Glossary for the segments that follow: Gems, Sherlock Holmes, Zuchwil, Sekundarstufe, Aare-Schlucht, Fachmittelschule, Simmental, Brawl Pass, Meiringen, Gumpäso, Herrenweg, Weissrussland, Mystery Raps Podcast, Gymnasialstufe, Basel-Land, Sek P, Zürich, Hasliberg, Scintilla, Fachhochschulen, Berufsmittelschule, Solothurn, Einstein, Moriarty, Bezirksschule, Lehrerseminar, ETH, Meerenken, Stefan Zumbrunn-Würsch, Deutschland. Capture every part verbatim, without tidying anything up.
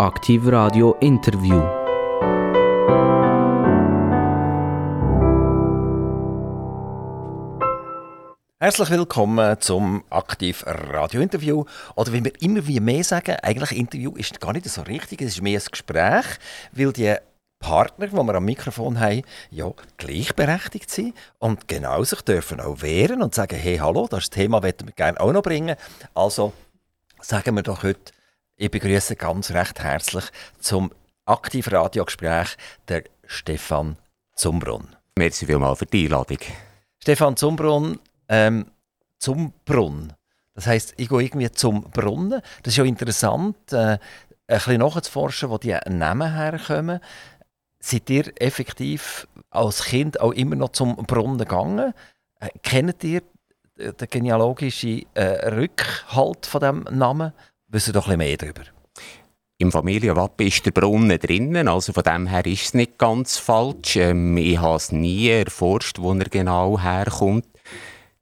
Aktiv Radio Interview. Herzlich willkommen zum Aktiv Radio Interview. Oder wie wir immer mehr sagen, eigentlich Interview ist gar nicht so richtig, es ist mehr ein Gespräch, weil die Partner, die wir am Mikrofon haben, ja, gleichberechtigt sind und genau sich dürfen auch wehren und sagen, hey, hallo, das Thema möchten wir gerne auch noch bringen. Also sagen wir doch heute, ich begrüße ganz recht herzlich zum Aktiv-Radio-Gespräch der Stefan Zumbrunn. Merci vielmals für die Einladung. Stefan Zumbrunn, ähm, Zumbrunn, das heisst, ich gehe irgendwie zum Brunnen. Das ist ja interessant, äh, ein bisschen nachzuforschen, wo die Namen herkommen. Seid ihr effektiv als Kind auch immer noch zum Brunnen gegangen? Kennt ihr den genealogischen äh, Rückhalt von diesem Namen? Wissen doch ein bisschen mehr darüber. Im Familienwappen ist der Brunnen drinnen, also von dem her ist es nicht ganz falsch. Ähm, ich habe es nie erforscht, wo er genau herkommt.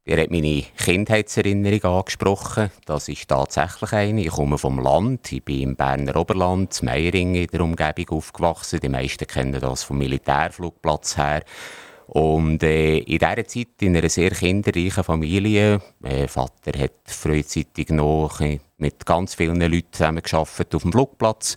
Ihr habt meine Kindheitserinnerung angesprochen. Das ist tatsächlich eine. Ich komme vom Land. Ich bin im Berner Oberland, in Meiringen in der Umgebung aufgewachsen. Die meisten kennen das vom Militärflugplatz her. Und äh, in dieser Zeit in einer sehr kinderreichen Familie. Mein Vater hat frühzeitig noch mit ganz vielen Leuten zusammengearbeitet auf dem Flugplatz.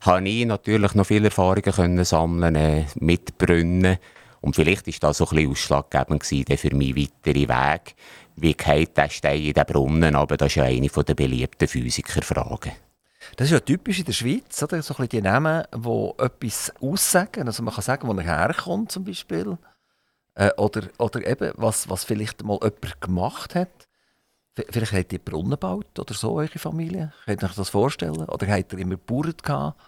Habe ich natürlich noch viele Erfahrungen können sammeln, äh, mit Brunnen. Und vielleicht war das so ein bisschen ausschlaggebend gewesen, für meinen weiteren Weg. Wie geht der Stein in den Brunnen? Aber das ist ja eine der beliebten Physikerfragen. Das ist ja typisch in der Schweiz, oder? So ein bisschen die Namen, die etwas aussagen. Also man kann sagen, wo er herkommt zum Beispiel. Äh, oder, oder eben, was, was vielleicht mal jemand gemacht hat. V- vielleicht hat ihr Brunnen gebaut oder so, eure Familie. Könnt ihr euch das vorstellen? Oder habt ihr immer Bauern gehabt?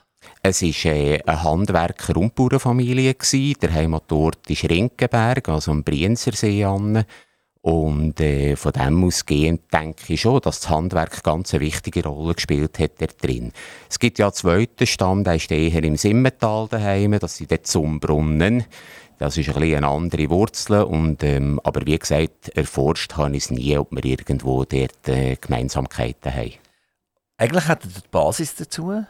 Es war äh, eine Handwerker- und Bauernfamilie. Der Heimatort ist Rinkenberg, also am Brienzersee. Und äh, von dem ausgehend denke ich schon, dass das Handwerk ganz eine wichtige Rolle gespielt hat da drin. Es gibt ja einen zweiten Stamm, der ist eher im Simmental daheim, das sind die Zumbrunnen. Das ist ein bisschen eine andere Wurzel. Und, ähm, aber wie gesagt, erforscht habe ich es nie, ob wir irgendwo dort äh, Gemeinsamkeiten haben. Eigentlich hat ihr die Basis dazu.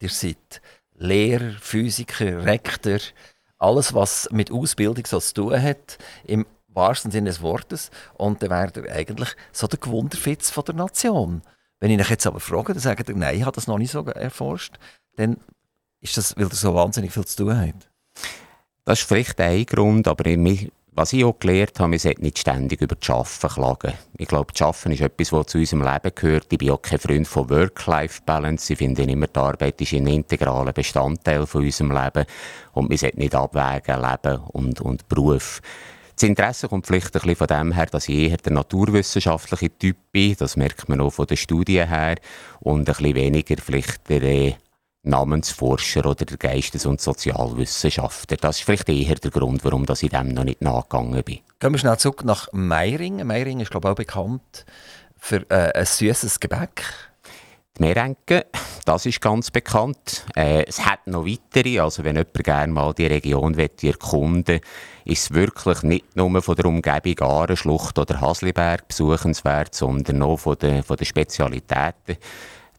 Ihr seid Lehrer, Physiker, Rektor, alles, was mit Ausbildung so zu tun hat, im wahrsten Sinne des Wortes. Und dann wärt ihr eigentlich so der Gewunderfitz von der Nation. Wenn ich euch jetzt aber frage, dann sagt ihr, nein, ich habe das noch nicht so erforscht, dann ist das, weil ihr so wahnsinnig viel zu tun habt. Das ist vielleicht ein Grund, aber was ich auch gelernt habe, man sollte nicht ständig über das Arbeiten klagen. Ich glaube, das Arbeiten ist etwas, was zu unserem Leben gehört. Ich bin auch kein Freund von Work-Life-Balance. Ich finde immer, die Arbeit ist ein integraler Bestandteil von unserem Leben. Und man sollte nicht abwägen, Leben und, und Beruf. Das Interesse kommt vielleicht ein bisschen von dem her, dass ich eher der naturwissenschaftliche Typ bin. Das merkt man auch von den Studien her. Und ein bisschen weniger vielleicht der Namensforscher oder der Geistes- und Sozialwissenschaftler. Das ist vielleicht eher der Grund, warum ich dem noch nicht nachgegangen bin. Gehen wir schnell zurück nach Meiringen. Meiringen ist, glaube ich, auch bekannt für äh, ein süßes Gebäck. Die Meerenken, das ist ganz bekannt. Äh, es hat noch weitere, also wenn jemand gerne mal die Region erkunden will, ist es wirklich nicht nur von der Umgebung Aare-Schlucht oder Hasliberg besuchenswert, sondern auch von den, von den Spezialitäten.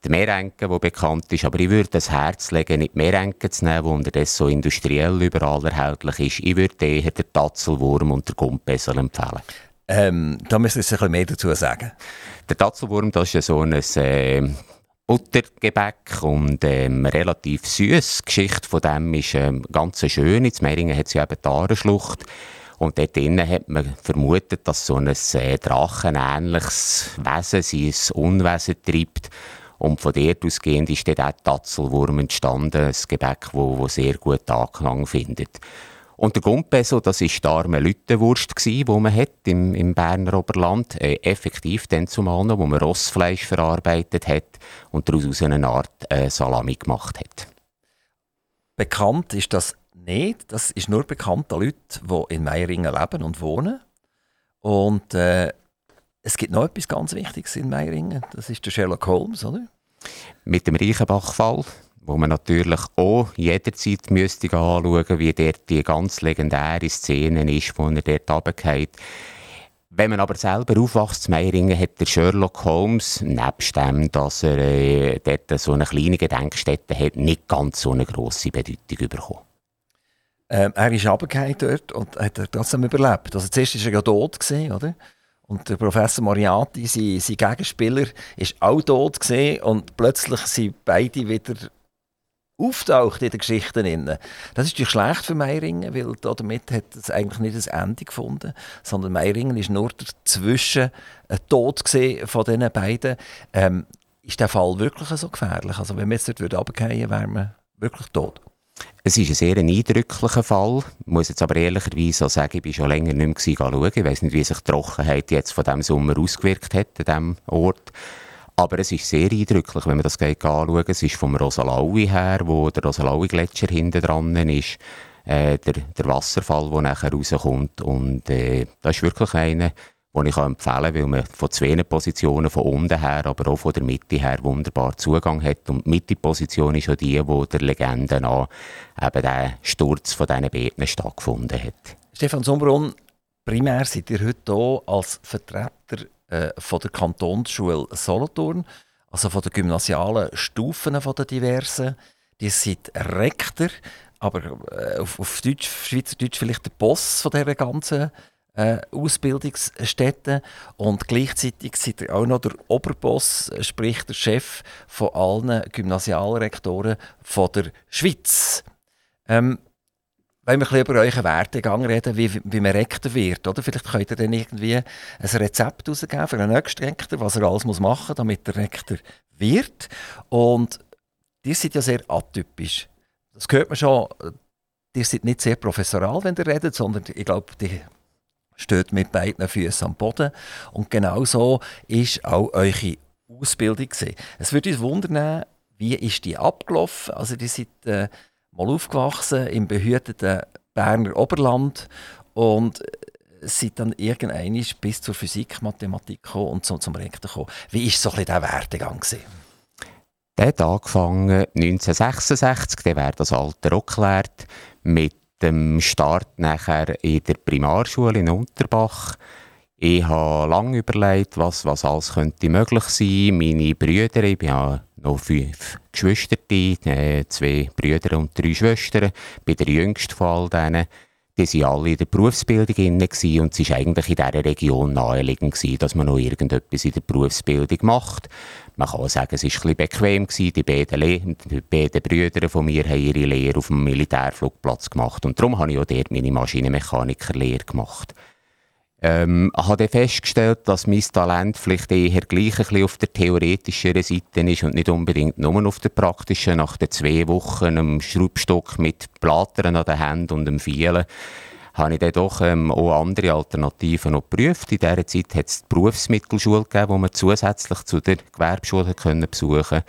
Die Meerenken, die bekannt ist, aber ich würde das Herz legen, nicht die Meerenken zu nehmen, die unterdessen so industriell überall erhältlich ist. Ich würde eher den Tatzelwurm und den Gumpäso empfehlen. Ähm, da müsst ihr jetzt ein bisschen mehr dazu sagen. Der Tatzelwurm, das ist so ein äh, Buttergebäck und ähm, relativ süß. Die Geschichte von dem ist ähm, ganz schön. In Meiringen hat es ja eben die Aareschlucht. Und dort drinnen hat man vermutet, dass so ein äh, drachenähnliches Wesen sein Unwesen treibt. Und von dort ausgehend ist dann auch Tatzelwurm entstanden, ein Gebäck, das sehr gut Anklang findet. Und der Gumpäso, das war die arme Lüttenwurst, die man hat im, im Berner Oberland äh, effektiv dann zumal noch, wo man Rossfleisch verarbeitet hat und daraus eine Art äh, Salami gemacht hat. Bekannt ist das nicht. Das ist nur bekannt an Leute, die in Meiringen leben und wohnen. Und äh, es gibt noch etwas ganz Wichtiges in Meiringen. Das ist der Sherlock Holmes, oder? Mit dem Reichenbach-Fall, wo man natürlich auch jederzeit müsste anschauen müsste, wie dort die ganz legendäre Szene ist, wo er dort runterfällt. Wenn man aber selber aufwachst in Meiringen, hat der Sherlock Holmes, nebst dem, dass er äh, dort so eine kleine Gedenkstätte hat, nicht ganz so eine grosse Bedeutung bekommen. Ähm, er ist runtergefallen dort und hat er trotzdem überlebt. Also zuerst war er ja tot gewesen, oder? Und der Professor Moriarty, sein, sein Gegenspieler, war auch tot gewesen und plötzlich sind beide wieder auftaucht in den Geschichten. Das ist natürlich schlecht für Meiringen, weil damit hat es eigentlich nicht ein Ende gefunden, sondern Meiringen war nur dazwischen ein Tod von diesen beiden. Ähm, ist der Fall wirklich so gefährlich? Also wenn man jetzt dort runterfallen würde, wäre man wirklich tot. Es ist ein sehr eindrücklicher Fall. Ich muss jetzt aber ehrlicherweise auch sagen, ich war schon länger nicht mehr schauen. Ich weiss nicht, wie sich die Trockenheit jetzt von diesem Sommer ausgewirkt hat an diesem Ort. Aber es ist sehr eindrücklich, wenn man das anschaut. Es ist vom Rosalaui her, wo der Rosalaui-Gletscher hinten dran ist, äh, der, der Wasserfall, der nachher rauskommt. Und äh, das ist wirklich einer, den ich empfehlen kann, weil man von zwei Positionen, von unten her, aber auch von der Mitte her, wunderbar Zugang hat. Und die Mitte-Position ist auch die, wo der Legende nach eben der Sturz von diesen Beten stattgefunden hat. Stefan Zumbrunn, primär seid ihr heute hier als Vertreter von der Kantonsschule Solothurn, also von den gymnasialen Stufen der diversen. Die sind Rektor, aber auf, auf Deutsch, Schweizerdeutsch vielleicht der Boss von dieser ganzen äh, Ausbildungsstätte. Und gleichzeitig seid ihr auch noch der Oberboss, sprich der Chef von allen Gymnasialrektoren von der Schweiz. Ähm, Wenn wir ein bisschen über euren Werdegang reden, wie, wie man Rektor wird, oder? Vielleicht könnt ihr dann irgendwie ein Rezept rausgeben für einen nächsten Rektor, was er alles machen muss, damit der Rektor wird. Und ihr seid ja sehr atypisch. Das hört man schon, ihr seid nicht sehr professoral, wenn ihr redet, sondern ich glaube, ihr steht mit beiden Füßen am Boden. Und genau so ist auch eure Ausbildung gewesen. Es würde uns wundern, wie ist die abgelaufen? Also, die seid äh, mal aufgewachsen im behüteten Berner Oberland und sind dann irgendwann bis zur Physik, Mathematik gekommen und zum, zum Rektor gekommen. Wie war so ein bisschen der Werdegang gewesen? Der hat angefangen neunzehnhundertsechsundsechzig, der wäre das Alter auch geklärt, mit dem Start nachher in der Primarschule in Unterbach. Ich habe lange überlegt, was, was alles könnte möglich sein. Meine Brüder, ich bin ja noch fünf Geschwister, äh, zwei Brüder und drei Schwestern, bin der jüngste von all denen. Die waren alle in der Berufsbildung inne und es war eigentlich in dieser Region naheliegend gewesen, dass man noch irgendetwas in der Berufsbildung macht. Man kann auch sagen, es war ein bisschen bequem gewesen. Die beiden, Le- die beiden Brüder von mir haben ihre Lehre auf dem Militärflugplatz gemacht und darum habe ich auch dort meine Maschinenmechanikerlehre gemacht. Ich ähm, habe festgestellt, dass mein Talent vielleicht eher gleich ein bisschen auf der theoretischeren Seite ist und nicht unbedingt nur auf der praktischen. Nach den zwei Wochen am Schraubstock mit Plattern an den Händen und dem Vielen habe ich dann doch ähm, auch andere Alternativen noch geprüft. In dieser Zeit hat es die Berufsmittelschule gegeben, die man zusätzlich zu der Gewerbeschule können besuchen konnte.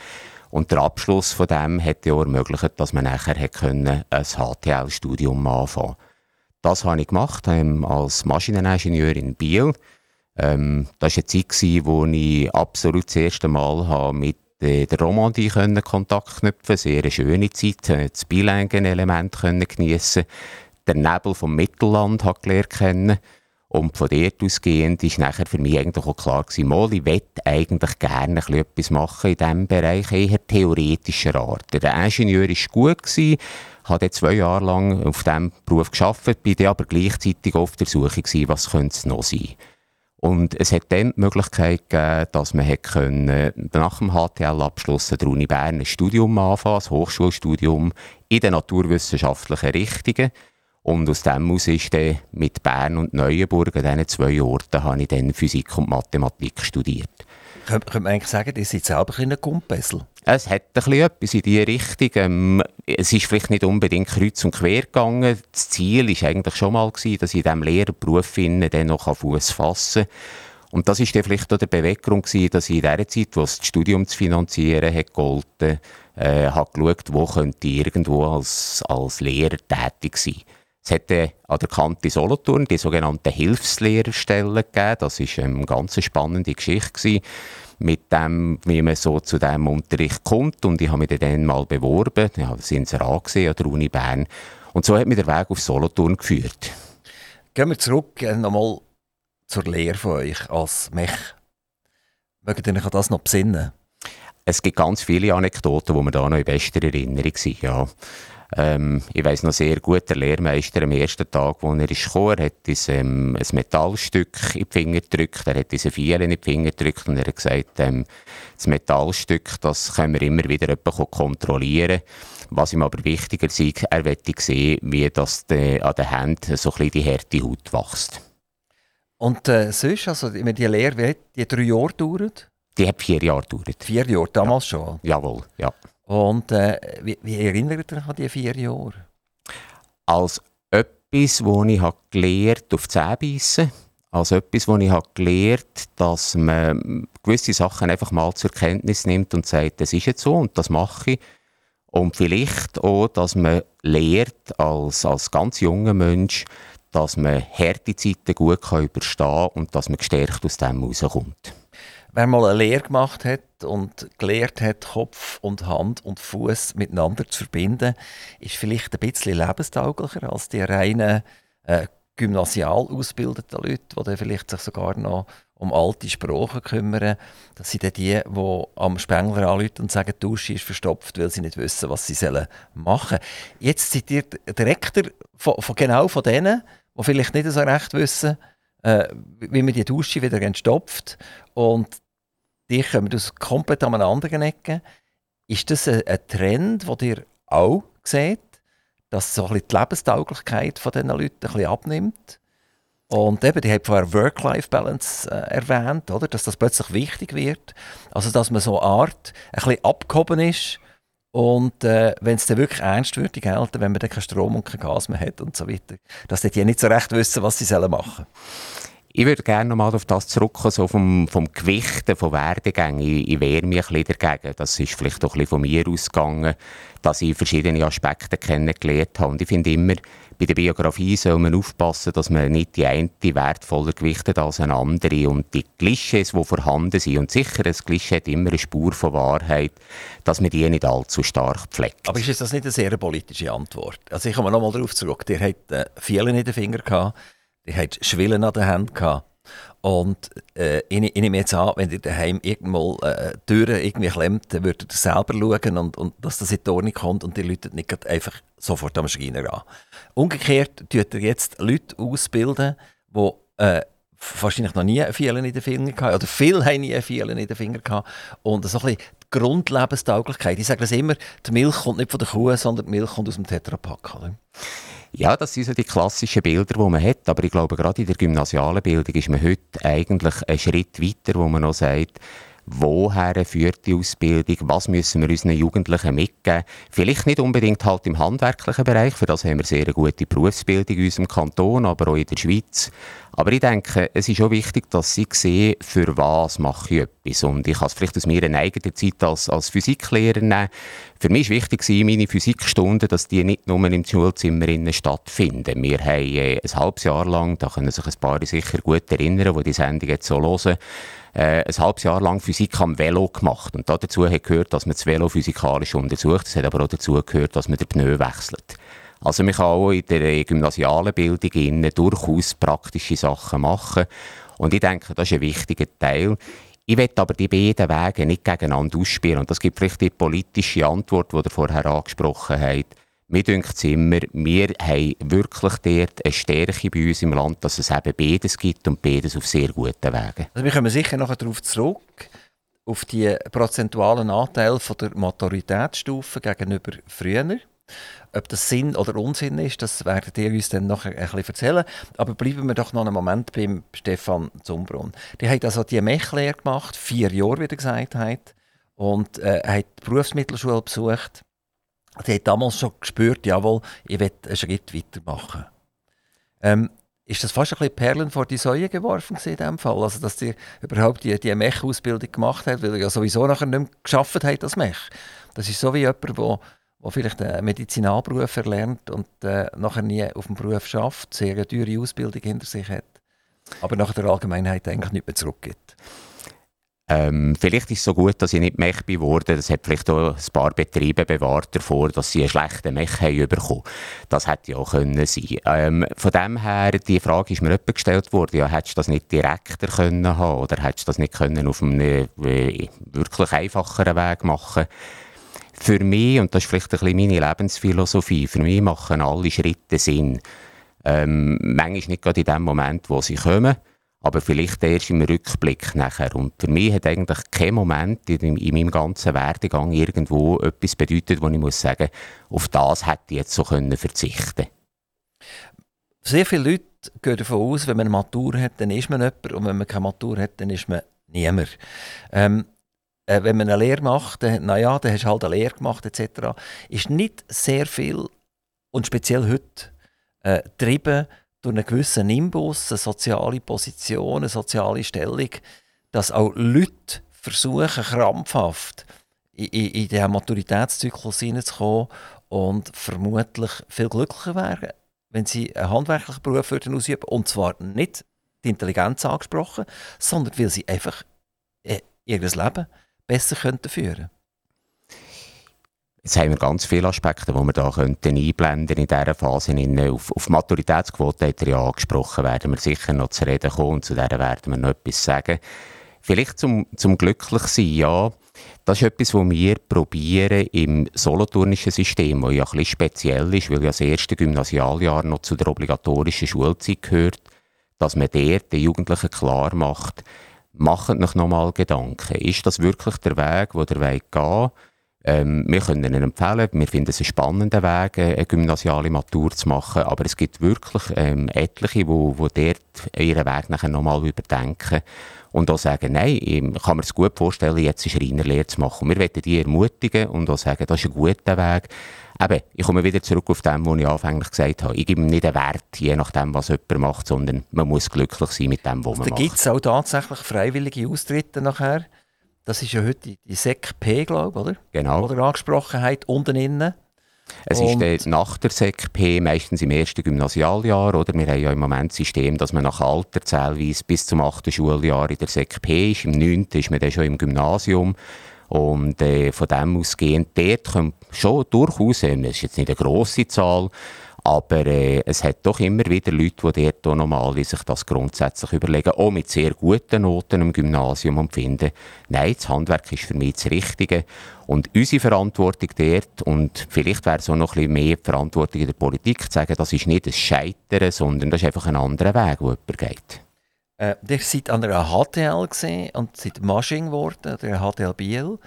Und der Abschluss von dem hat ja ermöglicht, dass man nachher ein H T L-Studium anfangen konnte. Das habe ich gemacht ähm, als Maschineningenieur in Biel. Ähm, das war eine Zeit, in der ich absolut das erste Mal mit äh, der Romandie Kontakt knüpfen konnte. Sehr eine schöne Zeit, äh, das Bilingenelement geniessen konnte. Den Nebel vom Mittelland habe ich gelernt kennen. Und von dort ausgehend war nachher für mich eigentlich auch klar gewesen, mal, ich möchte eigentlich gerne etwas machen in diesem Bereich, eher theoretischer Art. Der Ingenieur war gut gewesen, habe zwei Jahre lang auf diesem Beruf gearbeitet, bin dann aber gleichzeitig auf der Suche gewesen, was könnte es noch sein. Und es hat dann die Möglichkeit gegeben, dass man können, nach dem H T L-Abschluss an der Uni Bern ein Studium anfangen, ein Hochschulstudium in den naturwissenschaftlichen Richtungen. Und aus dem aus ist dann mit Bern und Neuenburg, an diesen zwei Orten, habe ich dann Physik und Mathematik studiert. Könnte, könnte man eigentlich sagen, ihr seid selber ein Gumpesel? Es hat ein bisschen etwas in diese Richtung. Es ist vielleicht nicht unbedingt kreuz und quer gegangen. Das Ziel war eigentlich schon mal, dass ich in diesem Lehrberuf dann noch Fuß fassen kann. Und das war dann vielleicht auch der Beweggrund, dass ich in der Zeit, wo es das Studium zu finanzieren hat, geholfen äh, habe, geschaut, wo könnte ich irgendwo als, als Lehrer tätig sein. Es hat an der Kante Solothurn die sogenannten Hilfslehrerstellen gegeben. Das war eine ganz spannende Geschichte gewesen, mit dem, wie man so zu diesem Unterricht kommt. Und ich habe mich dann mal beworben. Ich habe das Inserat gesehen an der Uni Bern. Und so hat mich der Weg auf Solothurn geführt. Gehen wir zurück nochmal zur Lehre von euch als Mech? Mögt ihr euch an das noch besinnen? Es gibt ganz viele Anekdoten, die mir da noch in bester Erinnerung sind. Ja. Ähm, ich weiss noch sehr gut, der Lehrmeister am ersten Tag, als er kam, er hat uns ähm, ein Metallstück in die Finger gedrückt, er hat uns eine Vierle in die Finger gedrückt und er hat gesagt, ähm, das Metallstück, das können wir immer wieder kontrollieren. Was ihm aber wichtiger ist, er möchte sehen, wie das de, an den Händen so ein bisschen die harte Haut wächst. Und äh, sonst, also die Lehre, wie hat die drei Jahre gedauert? Die hat vier Jahre gedauert. Vier Jahre, damals ja. schon? Jawohl, ja. Und äh, wie, wie erinnert ihr euch an diese vier Jahre? Als etwas, das ich gelernt habe, auf die Zähne beißen. Als etwas, das ich gelernt habe, dass man gewisse Sachen einfach mal zur Kenntnis nimmt und sagt, das ist jetzt so und das mache ich. Und vielleicht auch, dass man lernt, als, als ganz junger Mensch, dass man harte Zeiten gut überstehen kann und dass man gestärkt aus dem rauskommt. Wer mal eine Lehre gemacht hat und gelehrt hat, Kopf und Hand und Fuß miteinander zu verbinden, ist vielleicht ein bisschen lebenstauglicher als die reinen äh, gymnasial ausgebildeten Leute, die dann vielleicht sich sogar noch um alte Sprachen kümmern. Das sind dann die, die am Spengler anrufen und sagen, die Dusche ist verstopft, weil sie nicht wissen, was sie machen sollen. Jetzt seid ihr Direktor von, von genau von denen, die vielleicht nicht so recht wissen, äh, wie man die Dusche wieder entstopft. Und die kommen aus komplett an einer anderen Ecke. Ist das ein Trend, den ihr auch seht, dass so ein bisschen die Lebenstauglichkeit von diesen Leuten ein bisschen abnimmt? Und eben, die hat vorher Work-Life-Balance äh, erwähnt, oder? Dass das plötzlich wichtig wird. Also, dass man so eine Art ein bisschen abgehoben ist. Und äh, wenn es dann wirklich ernst würde, gell, wenn man dann keinen Strom und kein Gas mehr hat und so weiter, dass die nicht so recht wissen, was sie machen sollen. Ich würde gerne nochmal auf das zurückkommen, so vom, vom Gewichten von Werdegängen. Ich, ich wehre mich ein bisschen dagegen. Das ist vielleicht auch ein bisschen von mir ausgegangen, dass ich verschiedene Aspekte kennengelernt habe. Und ich finde immer, bei der Biografie soll man aufpassen, dass man nicht die eine wertvoller gewichtet als eine andere. Und die Klischees, die vorhanden sind, und sicher, ein Klischee hat immer eine Spur von Wahrheit, dass man die nicht allzu stark pflegt. Aber ist das nicht eine sehr politische Antwort? Also ich komme nochmal darauf zurück. Ihr hattet äh, viele in den Fingern gehabt. Die hatten Schwillen an den Händen gehabt. Und äh, ich, ich nehme jetzt an, wenn ihr daheim irgendwo äh, Türen irgendwie klemmt, dann würdet ihr selber schauen, und, und dass das in die Ordnung kommt und die Leute nicht einfach sofort am Schreiner an. Umgekehrt tut ihr jetzt Leute ausbilden, die äh, wahrscheinlich noch nie einen Fielen in den Fingern hatten, oder viele haben nie einen Fielen in den Fingern gehabt. Und so ein bisschen die Grundlebenstauglichkeit. Ich sage das immer, die Milch kommt nicht von der Kuh, sondern die Milch kommt aus dem Tetrapack. Oder? Ja, das sind so die klassischen Bilder, die man hat, aber ich glaube, gerade in der gymnasialen Bildung ist man heute eigentlich einen Schritt weiter, wo man noch sagt, woher führt die Ausbildung, was müssen wir unseren Jugendlichen mitgeben. Vielleicht nicht unbedingt halt im handwerklichen Bereich, für das haben wir sehr gute Berufsbildung in unserem Kanton, aber auch in der Schweiz. Aber ich denke, es ist auch wichtig, dass sie sehen, für was mache ich etwas. Und ich kann es vielleicht aus meiner eigenen Zeit als, als Physiklehrer nehmen. Für mich war wichtig, meine Physikstunden, dass die nicht nur im Schulzimmer stattfinden. Wir haben äh, ein halbes Jahr lang, da können sich ein paar sicher gut erinnern, die die Sendung jetzt so hören, äh, ein halbes Jahr lang Physik am Velo gemacht. Und dazu hat gehört, dass man das Velo physikalisch untersucht. Es hat aber auch dazu gehört, dass man den Pneu wechselt. Also man kann auch in der gymnasialen Bildung durchaus praktische Sachen machen. Und ich denke, das ist ein wichtiger Teil. Ich will aber die beiden Wege nicht gegeneinander ausspielen. Und das gibt vielleicht die politische Antwort, die ihr vorher angesprochen habt. Mir dünkt es immer, wir haben wirklich dort eine Stärke bei uns im Land, dass es eben beides gibt und beides auf sehr guten Wegen. Also wir kommen sicher noch darauf zurück, auf die prozentualen Anteile von der Maturitätsstufe gegenüber früher. Ob das Sinn oder Unsinn ist, das werdet ihr uns dann noch ein bisschen erzählen. Aber bleiben wir doch noch einen Moment beim Stefan Zumbrunn. Die hat also die Mechlehre gemacht, vier Jahre, wie er gesagt hat, und äh, hat die Berufsmittelschule besucht. Die hat damals schon gespürt, jawohl, ich will einen Schritt weitermachen. Ähm, ist das fast ein bisschen Perlen vor die Säue geworfen in diesem Fall? Also, dass ihr überhaupt die, die Mech-Ausbildung gemacht habt, weil ihr ja sowieso nachher nicht mehr gearbeitet habt als Mech. Das ist so wie jemand, der der vielleicht einen Medizinalberuf erlernt und äh, nachher nie auf dem Beruf schafft, sehr eine teure Ausbildung hinter sich hat, aber nach der Allgemeinheit eigentlich nicht mehr zurückgibt. Ähm, vielleicht ist es so gut, dass ich nicht Mech bin worden. Das hat vielleicht auch ein paar Betriebe bewahrt davor, dass sie einen schlechten Mech haben bekommen. Das hätte ja auch können sein. Ähm, von dem her, die Frage ist mir öppe gestellt worden, ja, hättest du das nicht direkter können haben oder hättest du das nicht können auf einem äh, wirklich einfacheren Weg machen? Für mich, und das ist vielleicht ein bisschen meine Lebensphilosophie, für mich machen alle Schritte Sinn. Ähm, manchmal nicht gerade in dem Moment, wo sie kommen, aber vielleicht erst im Rückblick nachher. Und für mich hat eigentlich kein Moment in, in meinem ganzen Werdegang irgendwo etwas bedeutet, wo ich muss sagen, auf das hätte ich jetzt so können verzichten. Sehr viele Leute gehen davon aus, wenn man eine Matur hat, dann ist man jemand, und wenn man keine Matur hat, dann ist man niemand. Ähm, äh, wenn man eine Lehre macht, dann, naja, dann hast du halt eine Lehre gemacht et cetera. Ist nicht sehr viel, und speziell heute, äh, getrieben durch einen gewissen Nimbus, eine soziale Position, eine soziale Stellung, dass auch Leute versuchen, krampfhaft in, in, in diesen Maturitätszyklus hineinzukommen und vermutlich viel glücklicher wären, wenn sie einen handwerklichen Beruf ausüben würden. Und zwar nicht die Intelligenz angesprochen, sondern weil sie einfach äh, ihr Leben besser könnten führen könnten. Jetzt haben wir ganz viele Aspekte, die wir da könnten einblenden in dieser Phase. Auf, auf Maturitätsquote hat er ja angesprochen, werden wir sicher noch zu reden kommen und zu der werden wir noch etwas sagen. Vielleicht zum, zum Glücklichsein, ja, das ist etwas, was wir probieren im solothurnischen System, das ja ein bisschen speziell ist, weil ja das erste Gymnasialjahr noch zu der obligatorischen Schulzeit gehört, dass man dort den Jugendlichen klar macht, macht euch nochmal Gedanken. Ist das wirklich der Weg, den ihr wollt gehen? Ähm, wir können Ihnen empfehlen, wir finden es einen spannenden Weg, eine gymnasiale Matur zu machen, aber es gibt wirklich ähm, etliche, die dort ihren Weg nachher nochmal überdenken und auch sagen, nein, ich kann mir es gut vorstellen, jetzt eine Schreinerlehre zu machen. Wir möchten die ermutigen und auch sagen, das ist ein guter Weg. Eben, ich komme wieder zurück auf das, was ich anfänglich gesagt habe. Ich gebe ihm nicht einen Wert, je nachdem, was jemand macht, sondern man muss glücklich sein mit dem, was man da macht. Da gibt es auch tatsächlich freiwillige Austritte nachher. Das ist ja heute die Sek P, glaube ich, oder? Genau. Oder angesprochen hat, unten innen. Es und ist nach der Sek P, meistens im ersten Gymnasialjahr, oder? Wir haben ja im Moment das System, dass man nach Alter zählweise bis zum achten Schuljahr in der Sek P ist. Im neunten ist man dann schon im Gymnasium. Und äh, von dem ausgehend, dort kommt schon durchaus, das ist jetzt nicht eine grosse Zahl, aber äh, es hat doch immer wieder Leute, die dort normal sich das grundsätzlich überlegen, auch mit sehr guten Noten im Gymnasium und finden, nein, das Handwerk ist für mich das Richtige. Und unsere Verantwortung dort, und vielleicht wäre es auch noch ein bisschen mehr Verantwortung in der Politik, zu sagen, das ist nicht ein Scheitern, sondern das ist einfach ein anderer Weg, wo jemand geht. Äh, ihr seid an einer H T L gesehen und seid Masching geworden, der H T L Biel.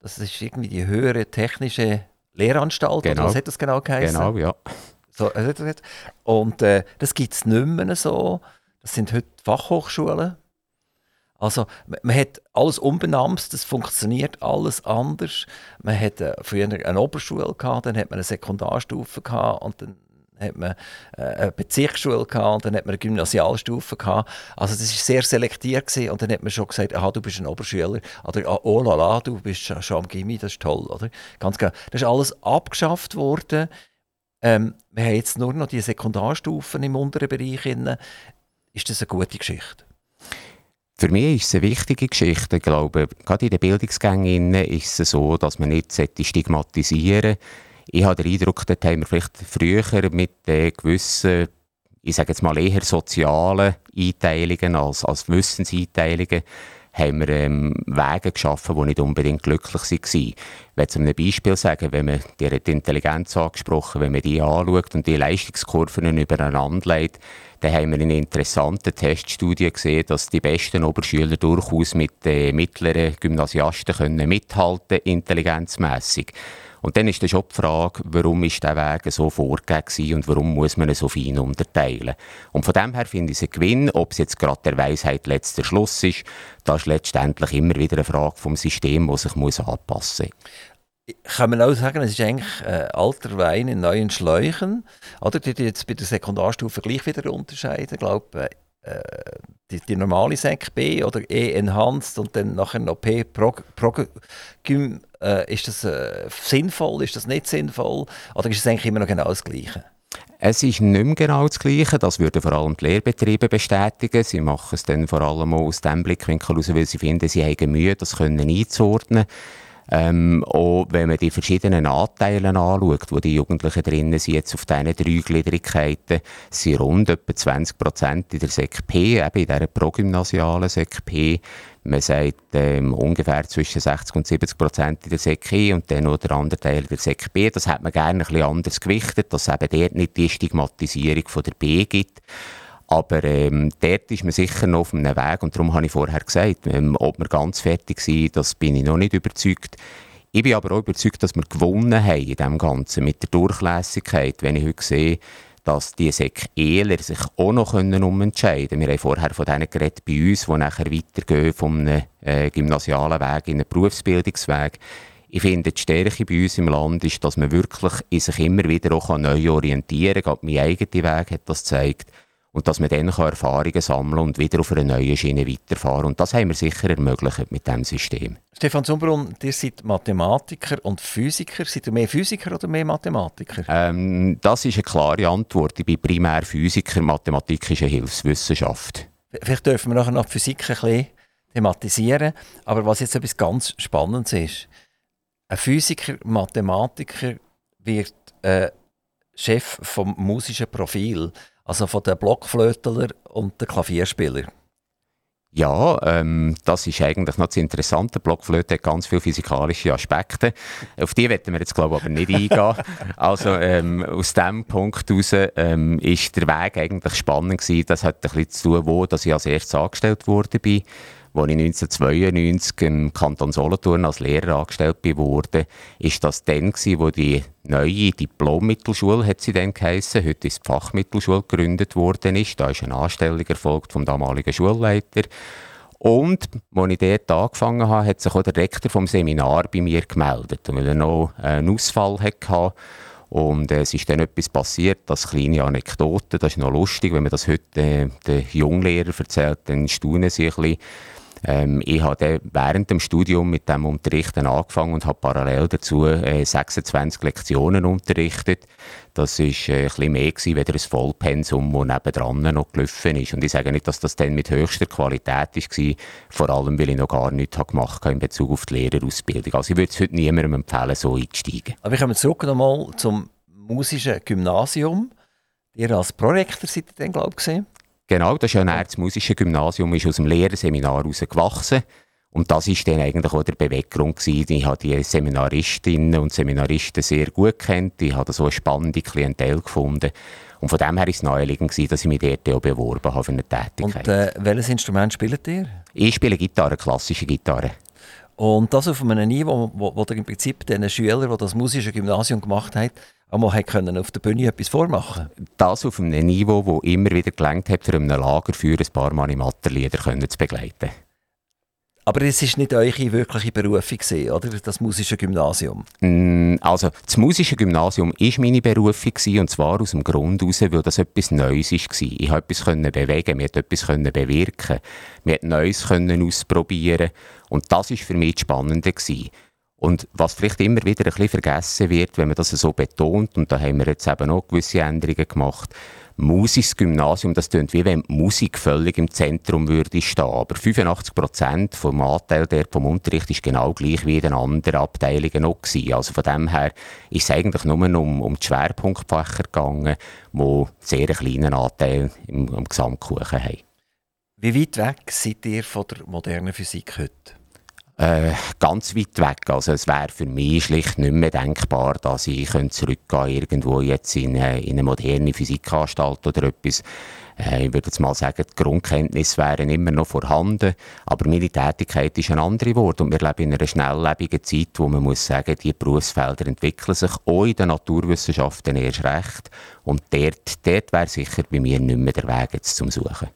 Das ist irgendwie die höhere technische Lehranstalt, genau. Oder was hat das genau geheißen? Genau, ja. So, und äh, das gibt es nicht mehr so. Das sind heute Fachhochschulen. Also man, man hat alles umbenannt, das funktioniert alles anders. Man hat äh, früher eine Oberschule gehabt, dann hat man eine Sekundarstufe gehabt und dann hat man äh, eine Bezirksschule gehabt und dann hat man eine Gymnasialstufe gehabt. Also das war sehr selektiert gewesen, und dann hat man schon gesagt, aha, du bist ein Oberschüler, oder oh la la, du bist schon am Gymnasium, das ist toll, oder? Ganz genau. Das ist alles abgeschafft worden. Ähm, wir haben jetzt nur noch die Sekundarstufen im unteren Bereich. Ist das eine gute Geschichte? Für mich ist es eine wichtige Geschichte. Ich glaube, gerade in den Bildungsgängen ist es so, dass man nicht stigmatisieren sollte. Ich habe den Eindruck, dort haben wir vielleicht früher mit äh, gewissen, ich sage jetzt mal eher sozialen Einteilungen als, als Wissenseinteilungen, haben wir ähm, Wege geschaffen, die nicht unbedingt glücklich waren. Ich will zu einem Beispiel sagen, wenn man die Intelligenz angesprochen, wenn man die anschaut und die Leistungskurven übereinander legt, dann haben wir in interessanten Teststudien gesehen, dass die besten Oberschüler durchaus mit den äh, mittleren Gymnasiasten können mithalten, intelligenzmässig. Und dann ist dann schon die Frage, warum ist dieser Weg so vorgegeben und warum muss man ihn so fein unterteilen. Und von dem her finde ich es ein Gewinn, ob es jetzt gerade der Weisheit letzter Schluss ist, das ist letztendlich immer wieder eine Frage vom System, das sich muss anpassen muss. Kann man auch sagen, es ist eigentlich äh, alter Wein in neuen Schläuchen. Oder die jetzt bei der Sekundarstufe gleich wieder unterscheiden, glaube äh, die, die normale Sek B oder E enhanced und dann nachher noch P prog, prog, gym, Äh, ist das äh, sinnvoll, ist das nicht sinnvoll oder ist es eigentlich immer noch genau das Gleiche? Es ist nicht mehr genau das Gleiche, das würden vor allem die Lehrbetriebe bestätigen. Sie machen es dann vor allem auch aus dem Blickwinkel heraus, weil sie finden, sie haben Mühe, das können einzuordnen. Ähm, auch wenn man die verschiedenen Anteile anschaut, wo die Jugendlichen drinnen sind, jetzt auf diesen drei Gliedrigkeiten, sind rund etwa zwanzig Prozent in der Sek P, eben in dieser progymnasialen Sek P. Man sagt ähm, ungefähr zwischen sechzig und siebzig Prozent in der Sek E und dann noch der andere Teil der Sek B. Das hat man gerne ein bisschen anders gewichtet, dass es eben dort nicht die Stigmatisierung von der B gibt. Aber ähm, dort ist man sicher noch auf einem Weg und darum habe ich vorher gesagt, ähm, ob wir ganz fertig sind, das bin ich noch nicht überzeugt. Ich bin aber auch überzeugt, dass wir gewonnen haben in dem Ganzen mit der Durchlässigkeit, wenn ich heute sehe, dass die Sek-Eler sich auch noch umentscheiden können. Wir haben vorher von denen geredet bei uns, die nachher weitergehen von einem äh, gymnasialen Weg in einen Berufsbildungsweg. Ich finde, die Stärke bei uns im Land ist, dass man wirklich in sich immer wieder auch neu orientieren kann. Gerade mein eigener Weg hat das gezeigt. Und dass man dann Erfahrungen sammeln und wieder auf einer neuen Schiene weiterfahren kann. Und das haben wir sicher ermöglicht mit diesem System. Stefan Zumbrunn, ihr seid Mathematiker und Physiker. Seid ihr mehr Physiker oder mehr Mathematiker? Ähm, das ist eine klare Antwort. Ich bin primär Physiker. Mathematik ist eine Hilfswissenschaft. Vielleicht dürfen wir nachher noch die Physik ein bisschen thematisieren. Aber was jetzt etwas ganz Spannendes ist: Ein Physiker, Mathematiker wird äh, Chef vom musischen Profil. Also von den Blockflötler und den Klavierspieler. Ja, ähm, das ist eigentlich noch das Interessante. Blockflöte hat ganz viele physikalische Aspekte. Auf die werden wir jetzt, glaube ich, aber nicht eingehen. Also ähm, aus diesem Punkt heraus ähm, ist der Weg eigentlich spannend gewesen. Das hat ein bisschen zu tun, wo dass ich als erstes angestellt wurde bin. Als ich neunzehnhundertzweiundneunzig im Kanton Solothurn als Lehrer angestellt wurde, war das dann, wo die neue Diplom-Mittelschule, hat sie dann geheissen, heute ist die Fachmittelschule, gegründet worden ist. Da ist eine Anstellung erfolgt vom damaligen Schulleiter. Und als ich dort angefangen habe, hat sich auch der Rektor vom Seminar bei mir gemeldet, weil er noch einen Ausfall hatte. Und äh, es ist dann etwas passiert, das kleine Anekdote, das ist noch lustig, wenn man das heute äh, den Junglehrern erzählt, dann staunen sie ein bisschen. Ähm, ich habe während dem Studium mit dem Unterrichten angefangen und habe parallel dazu äh, sechsundzwanzig Lektionen unterrichtet. Das war äh, ein bisschen mehr gewesen, als ein Vollpensum, das nebendran noch gelaufen ist. Und ich sage nicht, dass das dann mit höchster Qualität war, vor allem weil ich noch gar nichts gemacht habe in Bezug auf die Lehrerausbildung. Also ich würde es heute niemandem empfehlen, so einzusteigen. Aber wir kommen zurück nochmal zum musischen Gymnasium. Ihr als Prorektor seid ihr dann, glaube ich, Genau, das ist ja ein erzmusische Gymnasium, ist aus dem Lehrerseminar herausgewachsen. Und das war dann eigentlich auch der Beweggrund gewesen. Ich habe die Seminaristinnen und Seminaristen sehr gut gekannt. Ich habe so eine spannende Klientel gefunden. Und von dem her war es naheliegend, dass ich mich dort auch beworben habe für eine Tätigkeit. Und äh, welches Instrument spielt ihr? Ich spiele Gitarre, klassische Gitarre. Und das auf einem Niveau, wo, wo im Prinzip den Schülern, die das musische Gymnasium gemacht haben, aber man konnte auf der Bühne etwas vormachen. Das auf einem Niveau, das immer wieder gelangt hat, für ein Lager für ein paar Mani-Matter-Lieder zu begleiten. Aber es war nicht eure wirkliche Berufung, oder? Das musische Gymnasium? Mm, also, das musische Gymnasium war meine Berufung, und zwar aus dem Grund heraus, weil das etwas Neues war. Ich konnte etwas bewegen, wir konnten etwas bewirken, wir konnten Neues ausprobieren. Und das war für mich das Spannende. Und was vielleicht immer wieder ein bisschen vergessen wird, wenn man das so betont, und da haben wir jetzt eben auch gewisse Änderungen gemacht, Musisches Gymnasium, das tönt wie wenn die Musik völlig im Zentrum würde stehen. Aber fünfundachtzig Prozent vom Anteil der vom Unterricht ist genau gleich wie in den anderen Abteilungen auch gewesen. Also von dem her ist es eigentlich nur um, um die Schwerpunktfächer gegangen, die sehr einen kleinen Anteil im, im Gesamtkuchen haben. Wie weit weg seid ihr von der modernen Physik heute? Äh, ganz weit weg. Also es wäre für mich schlicht nicht mehr denkbar, dass ich zurückgehen irgendwo jetzt in eine, in eine moderne Physikanstalt oder etwas. Äh, ich würde jetzt mal sagen, die Grundkenntnisse wären immer noch vorhanden, aber meine Tätigkeit ist eine andere geworden. Und wir leben in einer schnelllebigen Zeit, wo man muss sagen, die Berufsfelder entwickeln sich auch in den Naturwissenschaften erst recht. Und dort, dort wäre sicher bei mir nicht mehr der Weg jetzt zum Suchen.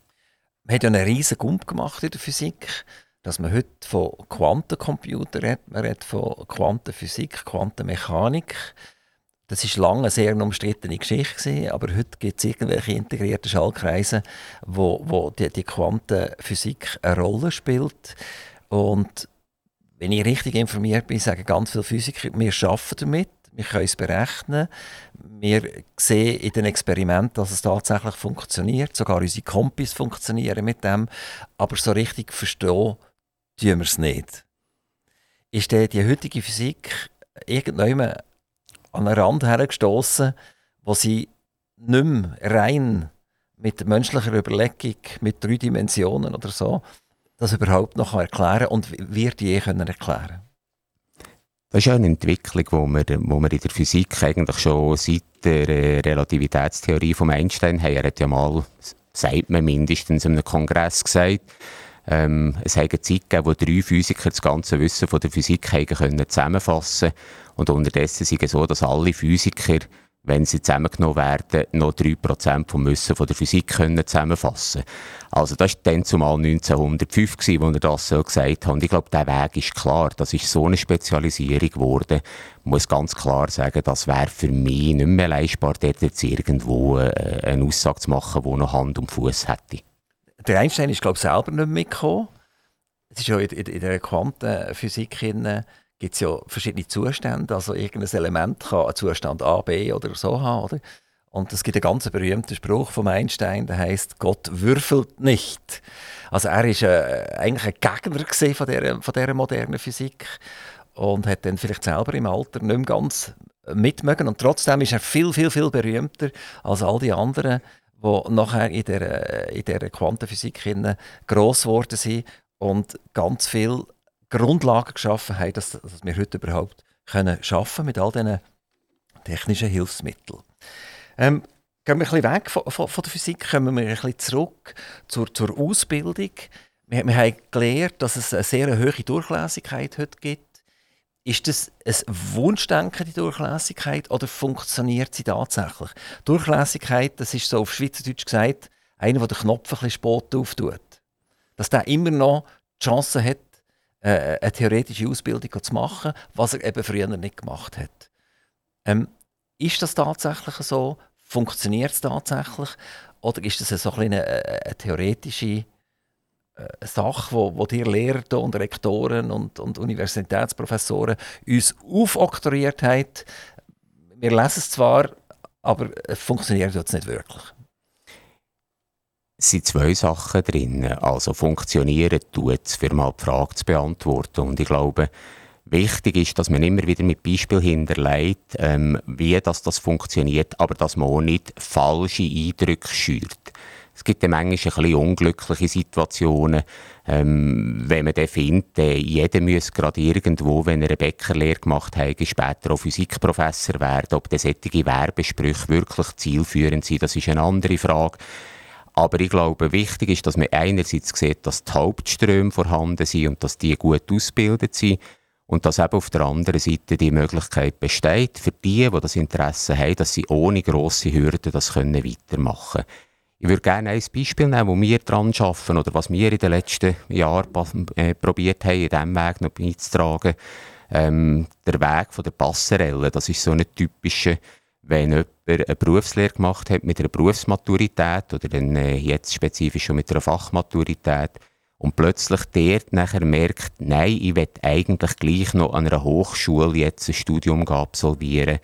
Man hat ja einen riesen Gump gemacht in der Physik, dass man heute von Quantencomputern redet, man redet von Quantenphysik, Quantenmechanik. Das war lange eine sehr umstrittene Geschichte, aber heute gibt es irgendwelche integrierten Schallkreise, wo, wo die, die Quantenphysik eine Rolle spielt. Und wenn ich richtig informiert bin, sagen ganz viele Physiker, wir arbeiten damit, wir können es berechnen. Wir sehen in den Experimenten, dass es tatsächlich funktioniert. Sogar unsere Kompis funktionieren mit dem. Aber so richtig verstehen tun wir es nicht. Ist die heutige Physik irgendwann an einen Rand hergestossen, wo sie nicht mehr rein mit menschlicher Überlegung, mit drei Dimensionen oder so, das überhaupt noch erklären und wird je können erklären? Das ist ja eine Entwicklung, wo wir, wo wir in der Physik eigentlich schon seit der Relativitätstheorie von Einstein haben. Er hat ja mal, sagt man mindestens, in einem Kongress gesagt, ähm, es hat eine Zeit gegeben, wo drei Physiker das ganze Wissen von der Physik haben können zusammenfassen können. Und unterdessen ist es so, dass alle Physiker, wenn sie zusammengenommen werden, noch drei Prozent vom Wissen von der Physik können zusammenfassen können. Also das war dann zumal neunzehnhundertfünf, als er das so gesagt hat. Und ich glaube, der Weg ist klar. Das ist so eine Spezialisierung geworden. Ich muss ganz klar sagen, das wäre für mich nicht mehr leistbar, dort jetzt irgendwo eine Aussage zu machen, die noch Hand und Fuß hätte. Der Einstein ist, glaube ich, selber nicht mitgekommen. Es ist ja in der Quantenphysik in gibt es ja verschiedene Zustände, also irgendein Element kann einen Zustand A, B oder so haben, oder? Und es gibt einen ganz berühmten Spruch von Einstein, der heisst, Gott würfelt nicht. Also er war äh, eigentlich ein Gegner gewesen von dieser, von dieser modernen Physik und hat dann vielleicht selber im Alter nicht mehr ganz mitmögen. Und trotzdem ist er viel, viel, viel berühmter als all die anderen, die nachher in dieser, in dieser Quantenphysik gross geworden sind und ganz viel Grundlagen geschaffen haben, dass, dass wir heute überhaupt können schaffen mit all diesen technischen Hilfsmitteln. Ähm, gehen wir ein bisschen weg von, von, von der Physik, kommen wir ein bisschen zurück zur, zur Ausbildung. Wir, wir haben gelernt, dass es eine sehr hohe Durchlässigkeit heute gibt. Ist das ein Wunschdenken, die Durchlässigkeit, oder funktioniert sie tatsächlich? Durchlässigkeit, das ist so auf Schweizerdeutsch gesagt, einer, der den Knopf ein bisschen spät auftut. Dass der immer noch die Chance hat, eine theoretische Ausbildung zu machen, was er eben früher nicht gemacht hat. Ähm, ist das tatsächlich so? Funktioniert es tatsächlich? Oder ist das so ein bisschen eine, eine theoretische Sache, wo, wo die Lehrer und Rektoren und, und Universitätsprofessoren uns aufoktroyiert haben? Wir lesen es zwar, aber es funktioniert jetzt nicht wirklich. Es sind zwei Sachen drin. Also funktionieren tut es, für mal die Frage zu beantworten. Und ich glaube, wichtig ist, dass man immer wieder mit Beispielen hinterlegt, ähm, wie das, das funktioniert, aber dass man auch nicht falsche Eindrücke schürt. Es gibt ja manchmal ein bisschen unglückliche Situationen, ähm, wenn man dann findet, äh, jeder müsse gerade irgendwo, wenn er eine Bäckerlehre gemacht hat, später auch Physikprofessor werden. Ob solche Werbesprüche wirklich zielführend sind, das ist eine andere Frage. Aber ich glaube, wichtig ist, dass man einerseits sieht, dass die Hauptströme vorhanden sind und dass die gut ausgebildet sind und dass eben auf der anderen Seite die Möglichkeit besteht, für die, die das Interesse haben, dass sie ohne grosse Hürden das können weitermachen können. Ich würde gerne ein Beispiel nehmen, wo wir dran arbeiten oder was wir in den letzten Jahren probiert haben, in diesem Weg noch beizutragen. Ähm, der Weg von der Passerelle, das ist so eine typische, wenn jemand eine Berufslehre gemacht hat mit einer Berufsmaturität oder dann jetzt spezifisch schon mit einer Fachmaturität und plötzlich dort nachher merkt, nein, ich will eigentlich gleich noch an einer Hochschule jetzt ein Studium absolvieren,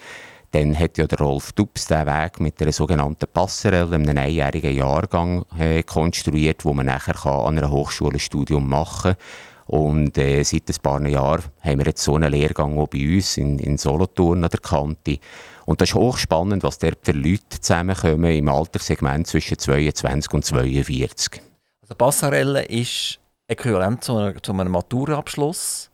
dann hat ja der Rolf Dubs den Weg mit einer sogenannten Passerelle, einem einjährigen Jahrgang äh, konstruiert, wo man nachher kann an einer Hochschule ein Studium machen kann. Und äh, seit ein paar Jahren haben wir jetzt so einen Lehrgang auch bei uns in, in Solothurn an der Kante. Und das ist hochspannend, was dort für Leute zusammenkommen im Alterssegment zwischen zweiundzwanzig und zweiundvierzig. Also Passerelle ist äquivalent zu, einer, zu einem Maturabschluss,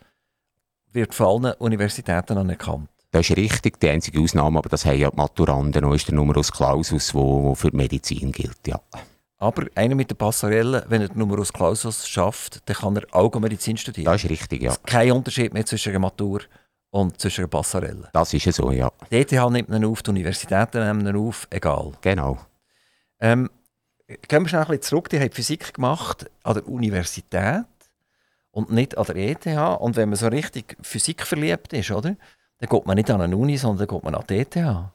wird von allen Universitäten anerkannt. Das ist richtig, die einzige Ausnahme, aber das haben ja die Maturanden noch, ist der Numerus Clausus, der für die Medizin gilt, ja. Aber einer mit der Passerelle, wenn er den Numerus Clausus schafft, dann kann er Augenmedizin studieren. Das ist richtig, ja. Es ist kein Unterschied mehr zwischen einer Matur und zwischen einer Passerelle. Das ist ja so, ja. Die E T H nimmt ihn auf, die Universitäten nehmen ihn auf, egal. Genau. Ähm, gehen wir schnell ein bisschen zurück. Die haben Physik gemacht an der Universität und nicht an der E T H. Und wenn man so richtig Physik verliebt ist, oder, dann geht man nicht an eine Uni, sondern dann geht man an die E T H.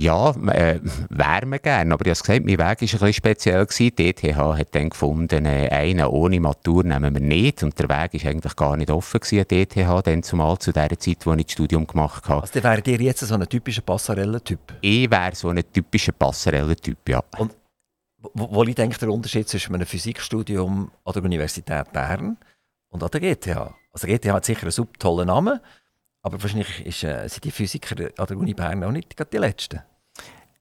Ja, äh, wären wir gerne. Aber ich habe gesagt, mein Weg war ein bisschen speziell gewesen. Die E T H hat dann gefunden, äh, einen ohne Matur nehmen wir nicht. Und der Weg war eigentlich gar nicht offen gewesen, die E T H, dann zumal zu der Zeit, als ich das Studium gemacht habe. Also wäre dir jetzt so ein typischer Passerelle-Typ? Ich wäre so ein typischer Passerelle-Typ, ja. Und wo, wo liegt eigentlich der Unterschied zwischen einem Physikstudium an der Universität Bern und an der E T H? Also die E T H hat sicher einen super tollen Namen. Aber wahrscheinlich ist, äh, sind die Physiker an der Uni Bern auch nicht die letzten.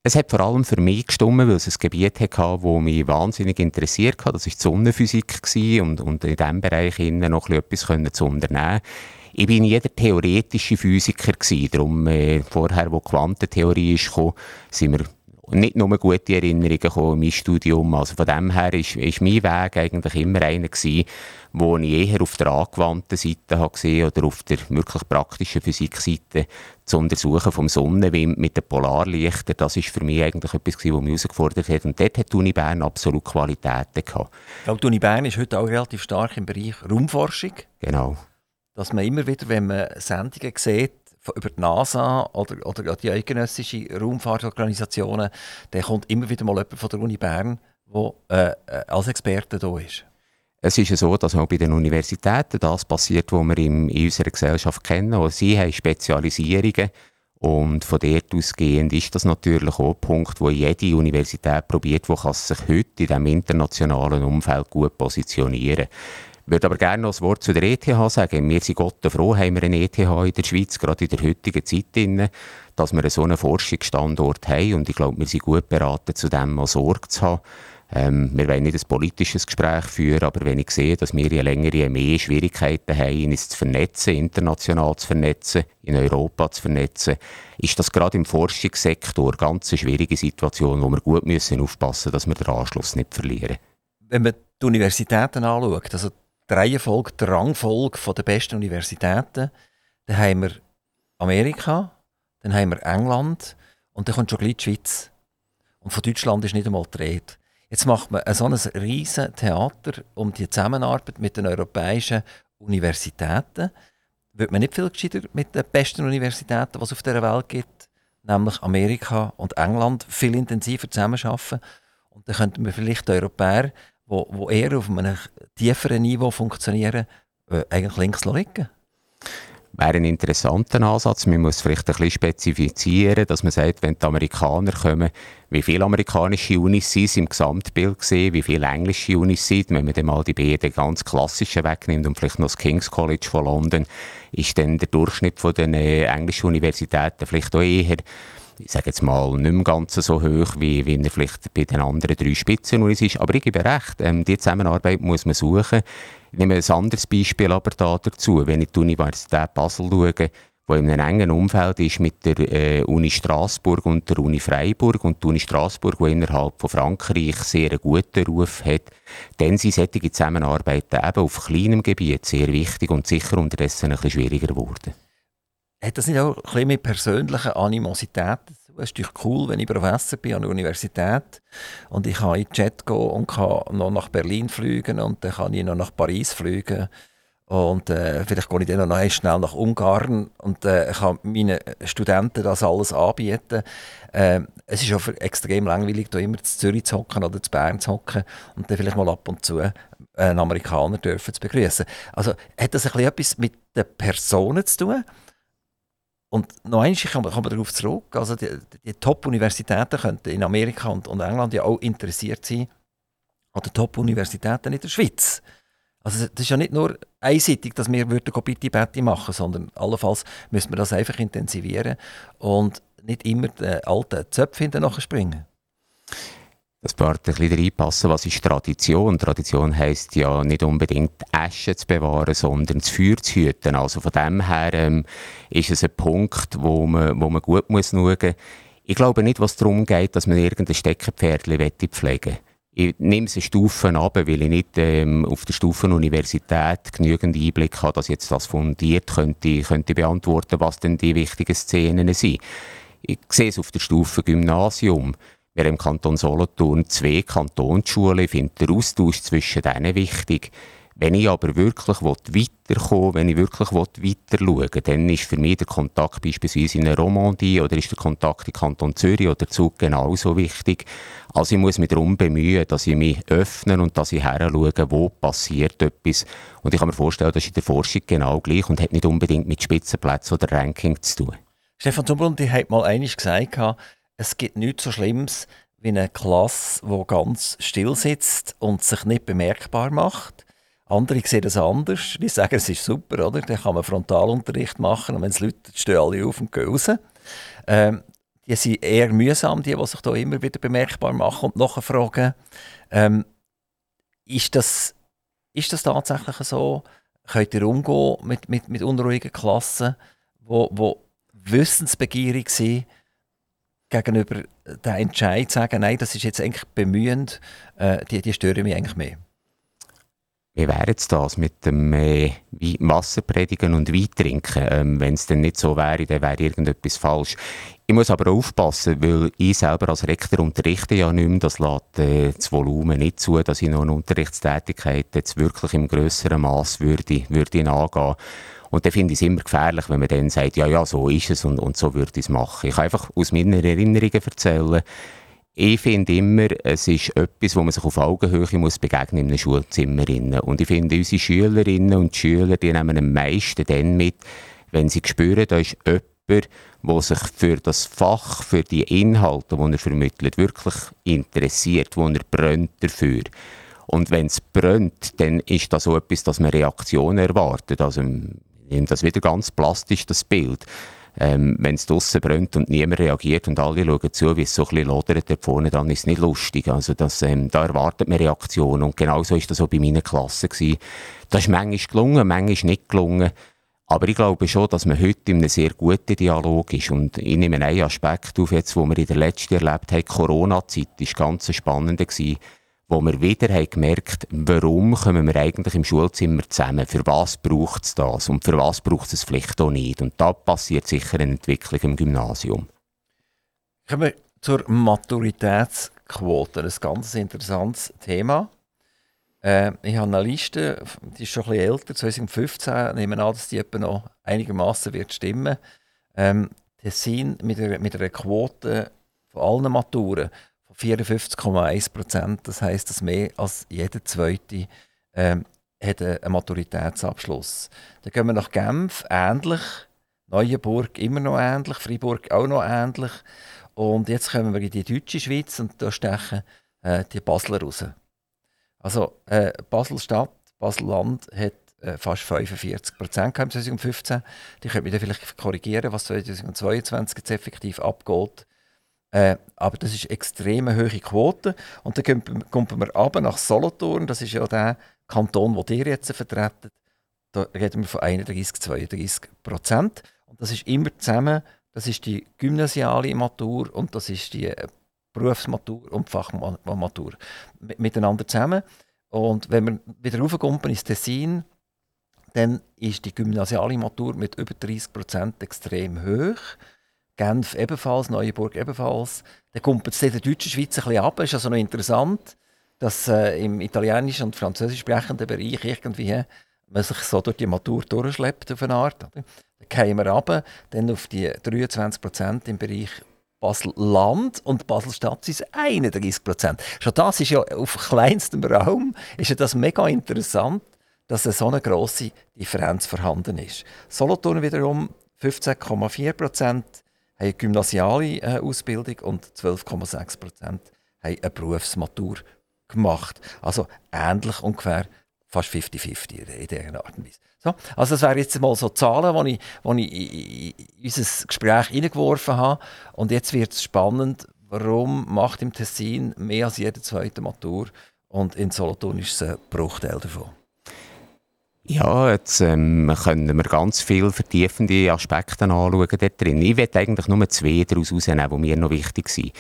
Es hat vor allem für mich gestimmt, weil es ein Gebiet hatte, das mich wahnsinnig interessiert hat. Das war die Sonnenphysik und, und in diesem Bereich noch etwas zu unternehmen. Ich war nie der theoretische Physiker. Darum, äh, vorher, wo die Quantentheorie kam, sind wir nicht nur gute Erinnerungen gekommen an mein Studium. Also von dem her ist, ist mein Weg eigentlich immer einer gewesen, wo ich eher auf der angewandten Seite habe gesehen oder auf der wirklich praktischen Physikseite zum Untersuchen vom Sonnenwind mit den Polarlichtern. Das ist für mich eigentlich etwas gewesen, was mich herausgefordert hat. Und dort hat die Uni Bern absolut Qualitäten gehabt. Ich glaube, die Uni Bern ist heute auch relativ stark im Bereich Raumforschung. Genau. Dass man immer wieder, wenn man Sendungen sieht, über die NASA oder, oder die eidgenössischen Raumfahrtorganisationen, dann kommt immer wieder mal jemand von der Uni Bern, der äh, als Experte da ist. Es ist ja so, dass auch bei den Universitäten das passiert, was wir in, in unserer Gesellschaft kennen. Sie haben Spezialisierungen und von dort ausgehend ist das natürlich auch ein Punkt, wo jede Universität probiert, wo kann sich heute in diesem internationalen Umfeld gut positionieren. Ich würde aber gerne noch ein Wort zu der E T H sagen. Wir sind Gott froh, haben wir eine E T H in der Schweiz, gerade in der heutigen Zeit, dass wir so einen Forschungsstandort haben. Und ich glaube, wir sind gut beraten, zu dem mal Sorge zu haben. Ähm, wir wollen nicht ein politisches Gespräch führen, aber wenn ich sehe, dass wir je länger, je mehr Schwierigkeiten haben, uns zu vernetzen, international zu vernetzen, in Europa zu vernetzen, ist das gerade im Forschungssektor ganz eine schwierige Situation, wo wir gut müssen aufpassen müssen, dass wir den Anschluss nicht verlieren. Wenn man die Universitäten anschaut, also die Reihenfolge, die Rangfolge der besten Universitäten. Dann haben wir Amerika, dann haben wir England und dann kommt schon gleich die Schweiz. Und von Deutschland ist nicht einmal die Rede. Jetzt macht man so ein riesen Theater um die Zusammenarbeit mit den europäischen Universitäten. Wird man nicht viel gescheiter mit den besten Universitäten, die es auf dieser Welt gibt, nämlich Amerika und England, viel intensiver zusammenarbeiten. Und dann könnten wir vielleicht die Europäer, die eher auf einem tieferen Niveau funktionieren, äh, eigentlich links liegen? Wäre ein interessanter Ansatz. Man muss vielleicht ein bisschen spezifizieren, dass man sagt, wenn die Amerikaner kommen, wie viele amerikanische Unis sind im Gesamtbild gesehen, wie viele englische Unis sind. Wenn man dann mal die beiden ganz klassischen wegnimmt und vielleicht noch das King's College von London, ist dann der Durchschnitt von den äh, englischen Universitäten vielleicht auch eher, ich sage jetzt mal, nicht mehr ganz so hoch, wie, wie er vielleicht bei den anderen drei Spitzenunis ist. Aber ich gebe recht, ähm, die Zusammenarbeit muss man suchen. Ich nehme ein anderes Beispiel aber da dazu. Wenn ich die Universität Basel schaue, wo in einem engen Umfeld ist mit der äh, Uni Straßburg und der Uni Freiburg und die Uni Straßburg, die innerhalb von Frankreich sehr einen guten Ruf hat, dann sind solche Zusammenarbeiten eben auf kleinem Gebiet sehr wichtig und sicher unterdessen ein bisschen schwieriger geworden. Hat das nicht auch ein bisschen mit persönlichen Animositäten zu tun? Es ist doch cool, wenn ich Professor bin an der Universität und ich kann in den Chat gehen und kann noch nach Berlin fliegen und dann kann ich noch nach Paris fliegen und äh, vielleicht gehe ich dann noch schnell nach Ungarn und äh, kann meinen Studenten das alles anbieten. Äh, es ist auch extrem langweilig, da immer in Zürich zu hocken oder in Bern zu hocken und dann vielleicht mal ab und zu einen Amerikaner dürfen zu begrüßen. Also hat das ein bisschen etwas mit den Personen zu tun? Und noch einmal kann man darauf zurück. Also die, die Top-Universitäten könnten in Amerika und, und England ja auch interessiert sein an den Top-Universitäten in der Schweiz. Also das ist ja nicht nur einseitig, dass wir Bitti-Bätti machen, sondern allenfalls müssen wir das einfach intensivieren und nicht immer den alten Zöpfe hinterher springen. Das Part ein bisschen reinpassen, was ist Tradition? Tradition heisst ja nicht unbedingt Asche zu bewahren, sondern das Feuer zu hüten. Also von dem her ähm, ist es ein Punkt, wo man, wo man gut muss schauen muss. Ich glaube nicht, was darum geht, dass man irgendein Steckenpferdchen pflegen möchte. Ich nehme es eine Stufe runter, weil ich nicht ähm, auf der Stufenuniversität genügend Einblick habe, dass jetzt das fundiert könnte, könnte beantworten, was denn die wichtigen Szenen sind. Ich sehe es auf der Stufe Gymnasium. Wir haben im Kanton Solothurn zwei Kantonsschulen. Ich finde den Austausch zwischen denen wichtig. Wenn ich aber wirklich weiterkommen will, wenn ich wirklich weiter schauen will, dann ist für mich der Kontakt beispielsweise in der Romandie oder ist der Kontakt im Kanton Zürich oder Zug genauso wichtig. Also ich muss mich darum bemühen, dass ich mich öffne und dass ich her schaue, wo passiert etwas. Und ich kann mir vorstellen, das ist in der Forschung genau gleich und hat nicht unbedingt mit Spitzenplätzen oder Ranking zu tun. Stefan Zumbrunn, die hat mal einmal gesagt, es gibt nichts so Schlimmes wie eine Klasse, die ganz still sitzt und sich nicht bemerkbar macht. Andere sehen das anders. Die sagen, es ist super, oder? Dann kann man Frontalunterricht machen und wenn es Leute stehen alle auf und gehen raus. Ähm, die sind eher mühsam, die, die sich da immer wieder bemerkbar machen und nachfragen. Ähm, ist, das, ist das tatsächlich so? Könnt ihr umgehen mit, mit, mit unruhigen Klassen, wo, wo wissensbegierig sind, gegenüber den Entscheid sagen, nein, das ist jetzt eigentlich bemühend, äh, die, die stören mich eigentlich mehr? Wie wäre jetzt das mit dem äh, Wasserpredigen und Weintrinken? Ähm, wenn es denn nicht so wäre, dann wäre irgendetwas falsch. Ich muss aber aufpassen, weil ich selber als Rektor unterrichte ja nicht mehr. Das lässt äh, das Volumen nicht zu, dass ich noch eine Unterrichtstätigkeit jetzt wirklich im grösseren Mass würde, würde angehen. Und dann finde ich es immer gefährlich, wenn man dann sagt, ja, ja, so ist es und, und so würde ich es machen. Ich kann einfach aus meinen Erinnerungen erzählen. Ich finde immer, es ist etwas, wo man sich auf Augenhöhe muss begegnen in einem Schulzimmer. Und ich finde, unsere Schülerinnen und Schüler, die nehmen am meisten dann mit, wenn sie spüren, da ist jemand, der sich für das Fach, für die Inhalte, die er vermittelt, wirklich interessiert, wo er brennt dafür. Und wenn es brennt, dann ist das so etwas, dass man Reaktionen erwartet. Also, ich nehme das wieder ganz plastisch, das Bild. Ähm, wenn es draussen brennt und niemand reagiert und alle schauen zu, wie es so ein bisschen lodert da vorne, dann ist es nicht lustig. Also das, ähm, da erwartet man Reaktionen und genau so war das auch bei meinen Klassen gewesen. Das ist manchmal gelungen, manchmal nicht gelungen. Aber ich glaube schon, dass man heute in einem sehr guten Dialog ist. Und ich nehme einen Aspekt auf, jetzt, den wir in der letzten erlebt haben. Die Corona-Zeit war ganz spannend gewesen, wo wir wieder haben gemerkt haben, warum kommen wir eigentlich im Schulzimmer zusammen, für was braucht es das und für was braucht es vielleicht auch nicht. Und da passiert sicher eine Entwicklung im Gymnasium. Kommen wir zur Maturitätsquote, ein ganz interessantes Thema. Äh, ich habe eine Liste, die ist schon ein bisschen älter, zwanzig fünfzehn, nehmen an, dass die etwa noch einigermaßen wird stimmen. Ähm, Tessin mit einer, mit einer Quote von allen Maturen, vierundfünfzig Komma eins Prozent, das heisst, dass mehr als jeder Zweite ähm, hat einen Maturitätsabschluss. Dann gehen wir nach Genf, ähnlich, Neuenburg immer noch ähnlich, Freiburg auch noch ähnlich. Und jetzt kommen wir in die deutsche Schweiz und da stechen äh, die Basler raus. Also äh, Basel-Stadt, Basel-Land hat äh, fast fünfundvierzig Prozent gehabt im zwanzig fünfzehn. Die können mich dann vielleicht korrigieren, was zwanzig zweiundzwanzig jetzt effektiv abgeht. Äh, aber das ist eine extrem hohe Quote. Und dann kommt, kommt man runter nach Solothurn, das ist ja der Kanton, den ihr jetzt vertretet. Da reden wir von einunddreißig bis zweiunddreißig Prozent. Und das ist immer zusammen, das ist die gymnasiale Matur und das ist die Berufsmatur und Fachmatur miteinander zusammen. Und wenn wir wieder raufkommt ins Tessin, dann ist die gymnasiale Matur mit über dreißig Prozent extrem hoch. Genf ebenfalls, Neuenburg ebenfalls. Dann kommt es in der deutschen Schweiz ein bisschen ab. Es ist also noch interessant, dass äh, im italienisch- und französisch sprechenden Bereich irgendwie äh, man sich so durch die Matur durchschleppt auf eine Art. Oder? Dann gehen wir runter, dann auf die dreiundzwanzig Prozent im Bereich Basel-Land und Basel-Stadt sind einunddreißig Prozent. Schon das ist ja auf kleinstem Raum, ist ja das mega interessant, dass eine so eine grosse Differenz vorhanden ist. Solothurn wiederum fünfzehn Komma vier Prozent. Haben eine gymnasiale äh, Ausbildung und zwölf Komma sechs Prozent haben eine Berufsmatur gemacht. Also ähnlich ungefähr, fast fünfzig fünfzig in dieser Art und Weise. So, also das wären jetzt mal so Zahlen, die ich, die ich in unser Gespräch hineingeworfen habe. Und jetzt wird es spannend, warum macht im Tessin mehr als jede zweite Matur und in Solothurn ist es ein Bruchteil davon. Ja, jetzt ähm, können wir ganz viele vertiefende Aspekte anschauen dort drin. Ich möchte eigentlich nur zwei daraus herausnehmen, die mir noch wichtig sind.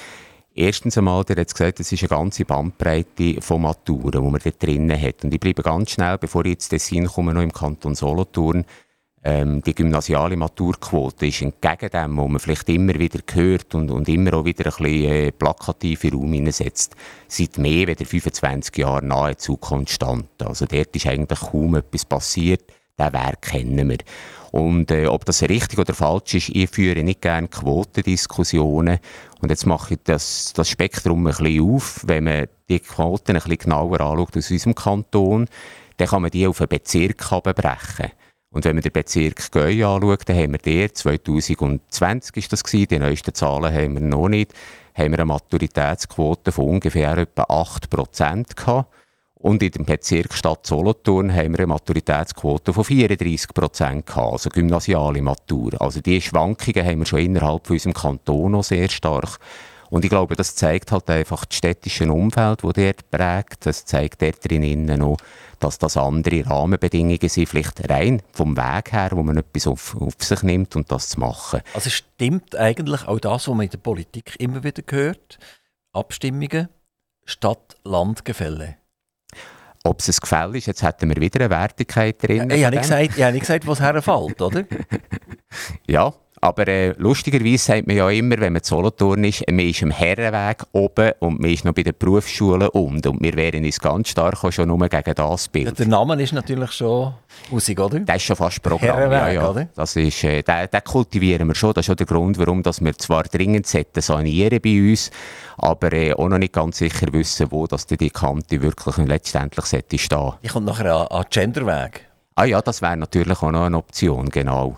Erstens einmal, der hat gesagt, es ist eine ganze Bandbreite von Maturen, die man dort drin hat. Und ich bleibe ganz schnell, bevor ich ins Tessin komme, noch im Kanton Solothurn. ähm, die gymnasiale Maturquote ist entgegen dem, was man vielleicht immer wieder hört und, und immer auch wieder ein bisschen äh, plakativ in den Raum hineinsetzt, seit mehr als fünfundzwanzig Jahren nahezu konstant. Also dort ist eigentlich kaum etwas passiert. Den Weg kennen wir. Und äh, ob das richtig oder falsch ist, ich führe nicht gerne Quotendiskussionen. Und jetzt mache ich das, das Spektrum ein bisschen auf. Wenn man die Quoten ein bisschen genauer anschaut aus unserem Kanton, dann kann man die auf einen Bezirk abbrechen. Und wenn man den Bezirk Gäu anschaut, dann haben wir der, zwanzig zwanzig ist das gewesen, die neuesten Zahlen haben wir noch nicht, haben wir eine Maturitätsquote von ungefähr etwa acht Prozent gehabt. Und in dem Bezirk Stadt Solothurn haben wir eine Maturitätsquote von vierunddreissig Prozent gehabt, also gymnasiale Matur. Also diese Schwankungen haben wir schon innerhalb von unserem Kanton noch sehr stark. Und ich glaube, das zeigt halt einfach das städtische Umfeld, das dort prägt. Das zeigt dort drinnen noch, dass das andere Rahmenbedingungen sind, vielleicht rein vom Weg her, wo man etwas auf, auf sich nimmt und um das zu machen. Also stimmt eigentlich auch das, was man in der Politik immer wieder hört? Abstimmungen, Stadt-Land-Gefälle. Ob es ein Gefälle ist, jetzt hätten wir wieder eine Wertigkeit drin. Ja, ich habe nicht gesagt, ich habe nicht gesagt, wo es herfällt, oder? Ja, aber äh, lustigerweise sagt man ja immer, wenn man zu Solothurn ist, man ist am Herrenweg oben und man ist noch bei der Berufsschule unten. Und wir wären uns ganz stark auch schon nur gegen das Bild. Ja, der Name ist natürlich schon rausig, oder? Das ist schon fast Programm, ja, ja. Oder? Das ist, äh, den, den kultivieren wir schon. Das ist auch der Grund, warum dass wir zwar dringend sanieren bei uns, aber äh, auch noch nicht ganz sicher wissen, wo dass die Kante wirklich letztendlich stehen sollte. Ich komme nachher an den Genderweg. Ah ja, das wäre natürlich auch noch eine Option, genau.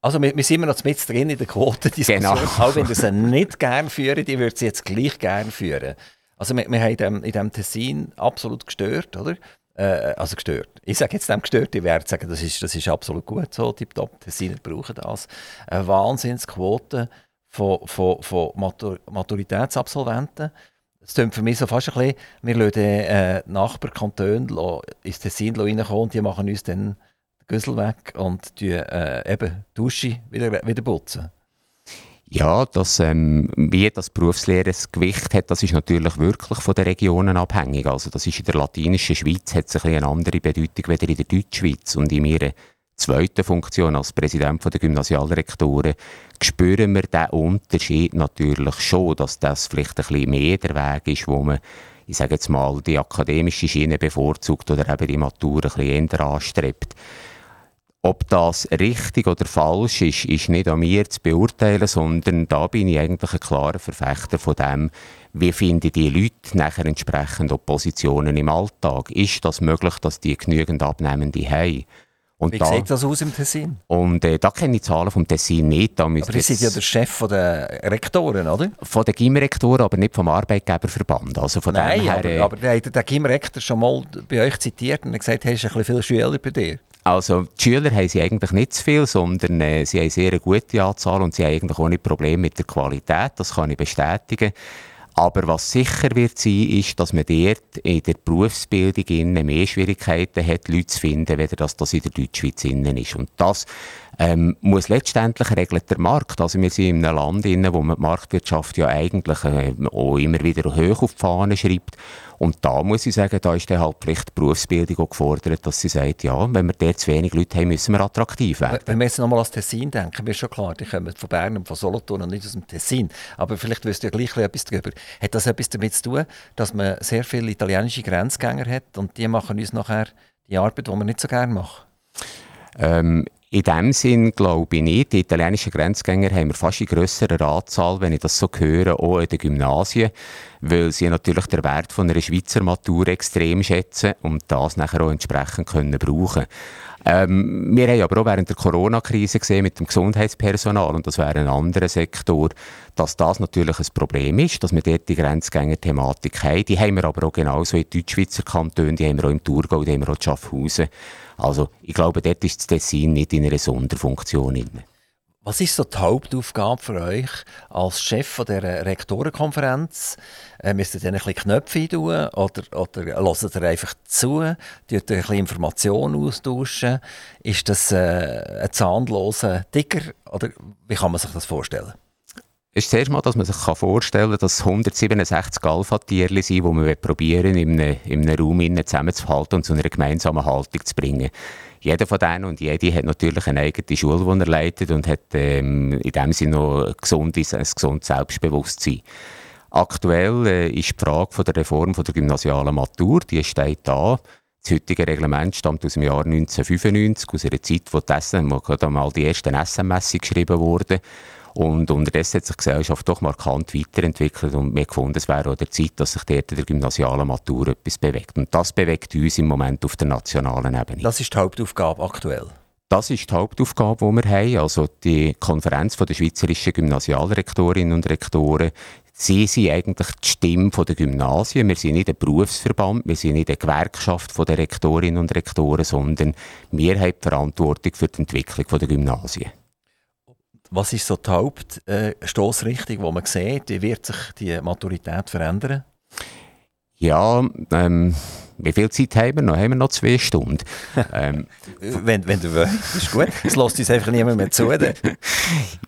Also wir, wir sind immer noch mit drin in der Quotendiskussion, genau. Auch wenn ihr sie nicht gerne führt, ich würde sie jetzt gleich gerne führen. Also wir, wir haben in diesem Tessin absolut gestört, oder? Äh, also gestört. Ich sage jetzt dem gestört, ich werde sagen, das ist, das ist absolut gut so, tipptopp, Tessiner brauchen das. Eine Wahnsinnsquote von, von, von Matur- Maturitätsabsolventen. Es klingt für mich so fast ein bisschen, wir lassen äh, Nachbarkantone ins Tessin reinkommen und die machen uns dann Güssel weg und die, äh, eben die Dusche wieder, wieder putzen. Ja, das, ähm, wie das Berufslehrergewicht hat, das ist natürlich wirklich von den Regionen abhängig. Also das ist in der latinischen Schweiz, hat es ein eine andere Bedeutung als in der Deutschschweiz. Und in meiner zweiten Funktion als Präsident der Gymnasialrektoren spüren wir diesen Unterschied natürlich schon, dass das vielleicht ein bisschen mehr der Weg ist, wo man, ich sage jetzt mal, die akademische Schiene bevorzugt oder eben die Matur ein bisschen eher anstrebt. Ob das richtig oder falsch ist, ist nicht an mir zu beurteilen, sondern da bin ich eigentlich ein klarer Verfechter von dem, wie finden die Leute nachher entsprechend auch Positionen im Alltag. Ist das möglich, dass die genügend Abnehmende haben? Und wie da, sieht das aus im Tessin? Und äh, da kenne ich die Zahlen vom Tessin nicht. Da aber ihr seid ja der Chef der Rektoren, oder? Von den Gymrektoren, aber nicht vom Arbeitgeberverband. Also von Nein, dem her, aber, äh, aber der, der Gymrektor schon mal bei euch zitiert und gesagt, hey, ist ein bisschen viele Schüler bei dir. Also die Schüler haben sie eigentlich nicht zu viel, sondern äh, sie haben sehr eine gute Anzahl und sie haben eigentlich auch nicht Probleme mit der Qualität. Das kann ich bestätigen. Aber was sicher wird sein, ist, dass man dort in der Berufsbildung mehr Schwierigkeiten hat, Leute zu finden, weder dass das in der Deutschschweiz ist. Und das ähm, muss letztendlich regelt der Markt. Also wir sind in einem Land, in wo man die Marktwirtschaft ja eigentlich äh, auch immer wieder hoch auf die Fahne schreibt. Und da muss ich sagen, da ist dann halt vielleicht die Berufsbildung auch gefordert, dass sie sagt, ja, wenn wir dort zu wenig Leute haben, müssen wir attraktiv werden. Wenn wir jetzt nochmal ans Tessin denken, mir ist schon klar, die kommen von Bern und von Solothurn und nicht aus dem Tessin. Aber vielleicht wisst ihr ja gleich etwas darüber. Hat das etwas damit zu tun, dass man sehr viele italienische Grenzgänger hat und die machen uns nachher die Arbeit, die wir nicht so gerne machen? Ähm, in dem Sinn glaube ich nicht. Die italienischen Grenzgänger haben wir fast in grösserer Anzahl, wenn ich das so höre, auch in den Gymnasien, weil sie natürlich den Wert von einer Schweizer Matur extrem schätzen und das nachher auch entsprechend können brauchen. Ähm, wir haben aber auch während der Corona-Krise gesehen mit dem Gesundheitspersonal, und das wäre ein anderer Sektor, dass das natürlich ein Problem ist, dass wir dort die Grenzgänger-Thematik haben. Die haben wir aber auch genauso in Deutschschweizer Kantonen, die haben wir auch im Thurgau, die haben wir auch in Schaffhausen. Also ich glaube, dort ist das Tessin nicht in einer Sonderfunktion inne. Was ist so die Hauptaufgabe für euch als Chef dieser Rektorenkonferenz? Äh, müsst ihr dann ein bisschen Knöpfe tun oder, oder hört ihr einfach zu? Tut ihr ein bisschen Informationen austauschen? Ist das äh, ein zahnloser Tiger? Oder wie kann man sich das vorstellen? Es ist das erste Mal, dass man sich vorstellen kann, dass es hundertsiebenundsechzig Alpha-Tierchen sind, die man probieren will, in einem, in einem Raum zusammenzuhalten und zu einer gemeinsamen Haltung zu bringen. Jeder von denen und jede hat natürlich eine eigene Schule, die er leitet und hat ähm, in dem Sinne noch ein gesundes, ein gesundes Selbstbewusstsein. Aktuell äh, ist die Frage von der Reform von der gymnasialen Matur, die steht da. Das heutige Reglement stammt aus dem Jahr neunzehnhundertfünfundneunzig, aus einer Zeit, wo dessen, wo gerade mal die ersten S M S geschrieben wurden. Und unterdessen hat sich die Gesellschaft doch markant weiterentwickelt und wir gefunden, es wäre auch der Zeit, dass sich dort in der gymnasialen Matur etwas bewegt. Und das bewegt uns im Moment auf der nationalen Ebene. Das ist die Hauptaufgabe aktuell? Das ist die Hauptaufgabe, die wir haben. Also die Konferenz der schweizerischen Gymnasialrektorinnen und Rektoren. Sie sind eigentlich die Stimme der Gymnasien. Wir sind nicht ein Berufsverband, wir sind nicht eine Gewerkschaft der Rektorinnen und Rektoren, sondern wir haben die Verantwortung für die Entwicklung der Gymnasien. Was ist so die Hauptstossrichtung, die man sieht? Wie wird sich die Maturität verändern? Ja, ähm, wie viel Zeit haben wir noch? Haben wir noch zwei Stunden? ähm, wenn, wenn du willst, ist gut. Es lässt uns einfach niemand mehr zu.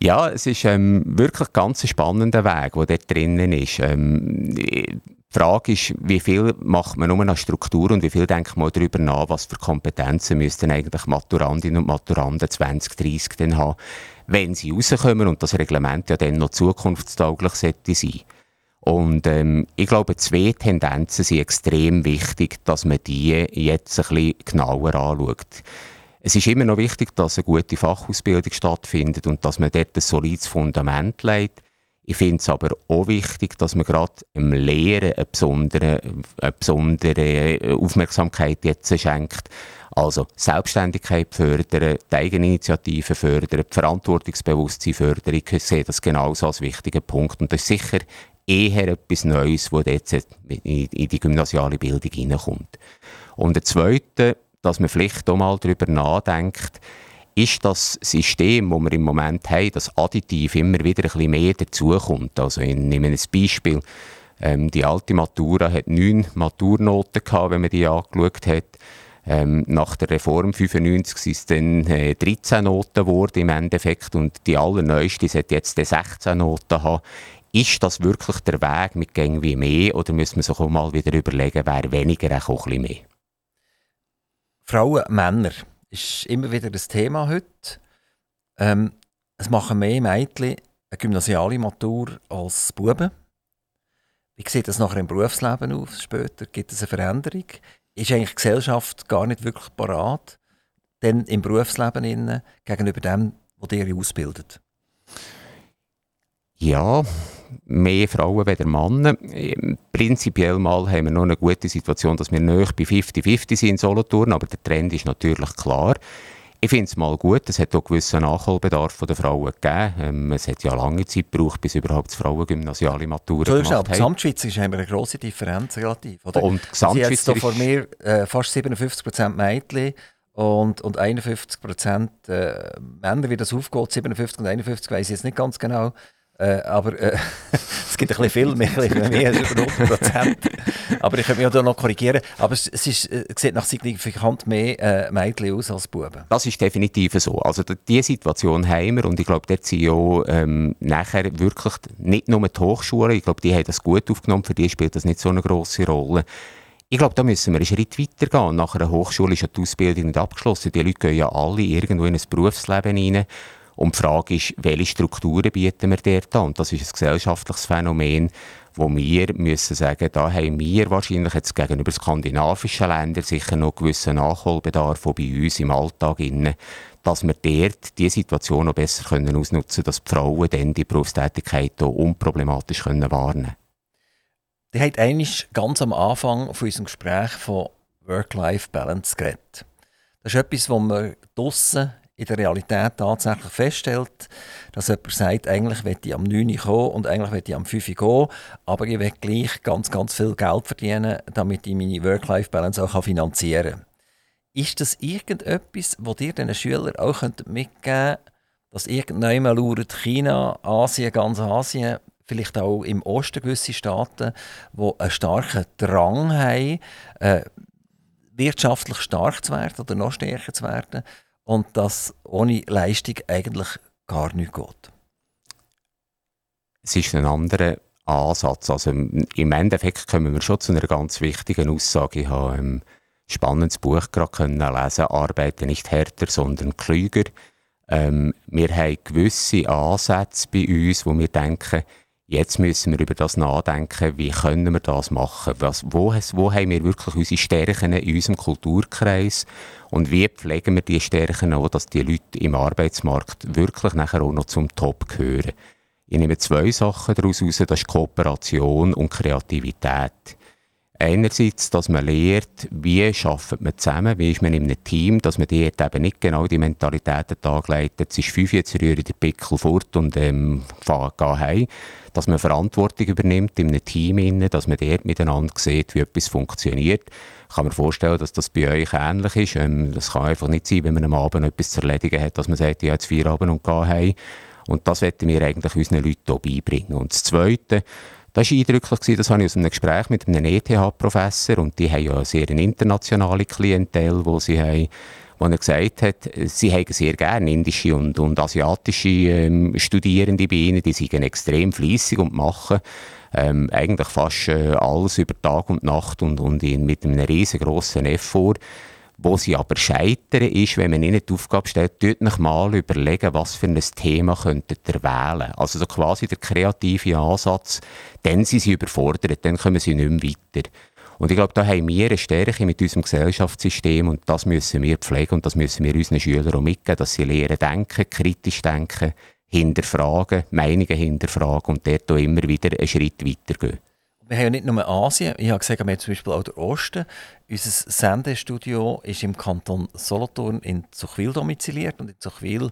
Ja, es ist ähm, wirklich ganz ein spannender Weg, der dort drinnen ist. Ähm, die Frage ist, wie viel macht man nur an Struktur und wie viel denkt man darüber nach, was für Kompetenzen müssten eigentlich Maturandinnen und Maturanden zwanzig dreißig dann haben, wenn sie rauskommen und das Reglement ja dann noch zukunftstauglich sollte sein. Und ähm, ich glaube, zwei Tendenzen sind extrem wichtig, dass man die jetzt ein bisschen genauer anschaut. Es ist immer noch wichtig, dass eine gute Fachausbildung stattfindet und dass man dort ein solides Fundament legt. Ich finde es aber auch wichtig, dass man gerade im Lehren eine besondere, eine besondere Aufmerksamkeit jetzt schenkt. Also Selbstständigkeit fördern, die Eigeninitiative fördern, die Verantwortungsbewusstsein fördern. Ich sehe das genauso als wichtigen Punkt. Und das ist sicher eher etwas Neues, das jetzt in die gymnasiale Bildung hineinkommt. Und der zweite, dass man vielleicht auch mal darüber nachdenkt, ist das System, das wir im Moment haben, das additiv immer wieder ein bisschen mehr dazukommt. Also ich nehme ein Beispiel. Ähm, die alte Matura hat neun Maturnoten gehabt, wenn man die angeschaut hat. Ähm, nach der Reform neunzehnhundertfünfundneunzig sind es dann äh, dreizehn Noten geworden im Endeffekt und die allerneueste sollte jetzt sechzehn Noten haben. Ist das wirklich der Weg mit Gängen wie mehr oder müssen wir sich auch mal wieder überlegen, wer weniger auch ein bisschen mehr? Frauen, Männer ist immer wieder das Thema heute. Ähm, es machen mehr Mädchen eine gymnasiale Matur als Buben. Wie sieht das nachher im Berufsleben aus? Später gibt es eine Veränderung. Ist eigentlich die Gesellschaft gar nicht wirklich parat, denn im Berufsleben innen gegenüber dem, was ihr ausbildet? Ja, mehr Frauen als Männer. Prinzipiell mal haben wir noch eine gute Situation, dass wir nahe bei fünfzig fünfzig sind in Solothurn, aber der Trend ist natürlich klar. Ich finde es mal gut, es hat auch gewissen Nachholbedarf von den Frauen gegeben. Ähm, es hat ja lange Zeit gebraucht, bis überhaupt die Frauen gymnasiale Matur gemacht haben. Gesamtschweizerisch haben wir eine grosse Differenz relativ. Oder? Und Sie jetzt hier vor mir äh, fast siebenundfünfzig Prozent Mädchen. Und, und einundfünfzig Prozent äh, Männer, wie das aufgeht, siebenundfünfzig und einundfünfzig, weiss ich jetzt nicht ganz genau. Äh, aber äh, es gibt ein bisschen viel mehr, ein bisschen mehr, über hundert Prozent. Aber ich könnte mich auch noch korrigieren. Aber es, es, ist, es sieht nach signifikant mehr äh, Mädchen aus als Buben. Das ist definitiv so. Also diese Situation haben wir und ich glaube, dort sind auch ähm, nachher wirklich nicht nur die Hochschulen, ich glaube, die haben das gut aufgenommen, für die spielt das nicht so eine grosse Rolle. Ich glaube, da müssen wir einen Schritt weitergehen. Nach einer Hochschule ist ja die Ausbildung nicht abgeschlossen. Die Leute gehen ja alle irgendwo in ein Berufsleben hinein. Und die Frage ist, welche Strukturen bieten wir dort an? Und das ist ein gesellschaftliches Phänomen, wo wir müssen sagen, da haben wir wahrscheinlich jetzt gegenüber skandinavischen Ländern sicher noch gewissen Nachholbedarf von bei uns im Alltag innen, dass wir dort diese Situation noch besser können ausnutzen können, dass die Frauen dann die Berufstätigkeit hier unproblematisch können wahrnehmen können. Die hat eigentlich ganz am Anfang von unserem Gespräch von Work-Life-Balance geredet. Das ist etwas, was wir draussen in der Realität tatsächlich feststellt, dass jemand sagt, eigentlich möchte ich am neun Uhr kommen und eigentlich möchte ich am fünf Uhr gehen, aber ich möchte gleich ganz, ganz viel Geld verdienen, damit ich meine Work-Life-Balance auch finanzieren kann. Ist das irgendetwas, was ihr den Schülern auch mitgeben könnt, dass irgendjemand lauert China, Asien, ganz Asien, vielleicht auch im Osten gewisse Staaten, die einen starken Drang haben, äh, wirtschaftlich stark zu werden oder noch stärker zu werden, und dass ohne Leistung eigentlich gar nichts geht? Es ist ein anderer Ansatz. Also im Endeffekt kommen wir schon zu einer ganz wichtigen Aussage. Ich habe ähm, spannendes Buch gerade können lesen, «Arbeiten nicht härter, sondern klüger». Ähm, wir haben gewisse Ansätze bei uns, wo wir denken, jetzt müssen wir über das nachdenken, wie können wir das machen? Was, wo, wo haben wir wirklich unsere Stärken in unserem Kulturkreis? Und wie pflegen wir die Stärken, dass die Leute im Arbeitsmarkt wirklich nachher auch noch zum Top gehören? Ich nehme zwei Sachen daraus heraus, das ist Kooperation und Kreativität. Einerseits, dass man lernt, wie arbeitet man zusammen, wie ist man in einem Team, dass man dort eben nicht genau die Mentalität an den Tag leitet, es ist fünf, jetzt rühre ich den Pickel fort und ähm, fahre heim. Dass man Verantwortung übernimmt in einem Team, inne, dass man dort miteinander sieht, wie etwas funktioniert. Ich kann mir vorstellen, dass das bei euch ähnlich ist. Ähm, das kann einfach nicht sein, wenn man am Abend etwas zu erledigen hat, dass man sagt, ja, jetzt Feierabend und gehe heim. Und das wollten wir eigentlich unseren Leuten hier beibringen. Und das Zweite, das war eindrücklich, das habe ich aus einem Gespräch mit einem E T H-Professor, und die haben ja eine sehr internationale Klientel, wo sie haben, wo er gesagt hat, sie haben sehr gerne indische und, und asiatische ähm, Studierende bei ihnen, die sind extrem fleissig und machen ähm, eigentlich fast äh, alles über Tag und Nacht und, und in, mit einem riesengroßen Effort. Wo sie aber scheitern, ist, wenn man ihnen die Aufgabe stellt, dort noch mal überlegen, was für ein Thema könntet ihr wählen. Also so quasi der kreative Ansatz, dann sind sie überfordert, dann kommen sie nicht mehr weiter. Und ich glaube, da haben wir eine Stärke mit unserem Gesellschaftssystem, und das müssen wir pflegen und das müssen wir unseren Schülern auch mitgeben, dass sie lernen denken, kritisch denken, hinterfragen, Meinungen hinterfragen und dort auch immer wieder einen Schritt weitergehen. Wir haben ja nicht nur Asien, ich habe gesagt, wir haben zum Beispiel auch den Osten. Unser Sendestudio ist im Kanton Solothurn in Zuchwil domiziliert. Und in Zuchwil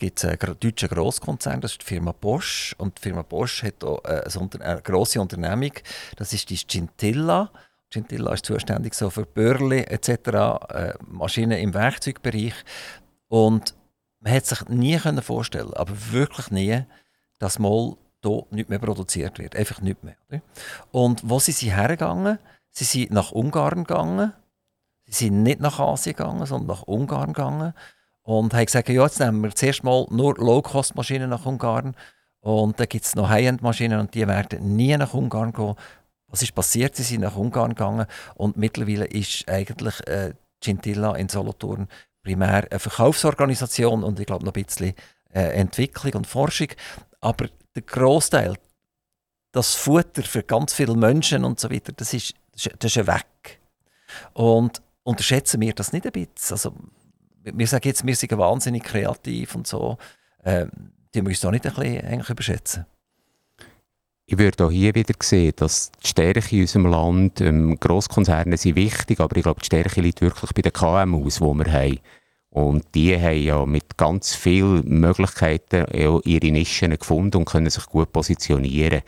gibt es einen deutschen Grosskonzern, das ist die Firma Bosch. Und die Firma Bosch hat auch eine grosse Unternehmung, das ist die Scintilla. Scintilla ist zuständig so für Börli et cetera, Maschinen im Werkzeugbereich. Und man hat sich nie vorstellen, aber wirklich nie, dass mal hier nichts mehr produziert wird. Einfach nichts mehr. Oder? Und wo sind sie hergegangen? Sie sind nach Ungarn gegangen. Sie sind nicht nach Asien gegangen, sondern nach Ungarn gegangen. Und haben gesagt, ja, jetzt nehmen wir zuerst mal nur Low-Cost-Maschinen nach Ungarn. Und dann gibt es noch High-End-Maschinen und die werden nie nach Ungarn gehen. Was ist passiert? Sie sind nach Ungarn gegangen. Und mittlerweile ist eigentlich äh, Scintilla in Solothurn primär eine Verkaufsorganisation und ich glaube noch ein bisschen äh, Entwicklung und Forschung. Aber der Grossteil, das Futter für ganz viele Menschen und so weiter, das ist, das ist weg. Und unterschätzen wir das nicht ein bisschen? Also, wir sagen jetzt, wir sind wahnsinnig kreativ und so. Ähm, die müssen wir uns doch nicht ein bisschen überschätzen. Ich würde auch hier wieder sehen, dass die Stärke in unserem Land, ähm, Grosskonzerne sind wichtig, aber ich glaube, die Stärke liegt wirklich bei den K M Us, die wir haben. Und die haben ja mit ganz vielen Möglichkeiten ihre Nischen gefunden und können sich gut positionieren.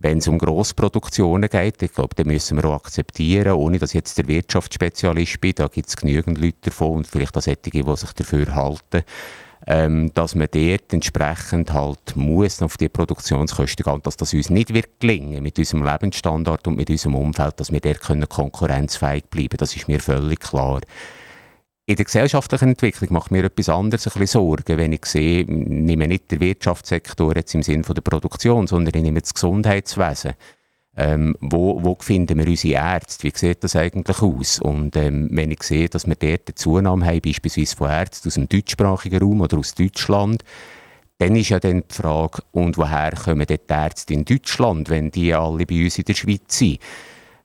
Wenn es um Grossproduktionen geht, ich glaube, dann müssen wir auch akzeptieren, ohne dass ich jetzt der Wirtschaftsspezialist bin, da gibt es genügend Leute davon und vielleicht auch solche, die sich dafür halten, ähm, dass man dort entsprechend halt muss auf die Produktionskosten gehen, dass das uns nicht wird gelingen mit unserem Lebensstandard und mit unserem Umfeld, dass wir dort können konkurrenzfähig bleiben, das ist mir völlig klar. In der gesellschaftlichen Entwicklung macht mir etwas anderes ein bisschen Sorgen, wenn ich sehe, ich nehme nicht den Wirtschaftssektor jetzt im Sinne der Produktion, sondern ich nehme das Gesundheitswesen. Ähm, wo, wo finden wir unsere Ärzte? Wie sieht das eigentlich aus? Und ähm, wenn ich sehe, dass wir dort eine Zunahme haben, beispielsweise von Ärzten aus dem deutschsprachigen Raum oder aus Deutschland, dann ist ja dann die Frage, und woher kommen die Ärzte in Deutschland, wenn die alle bei uns in der Schweiz sind?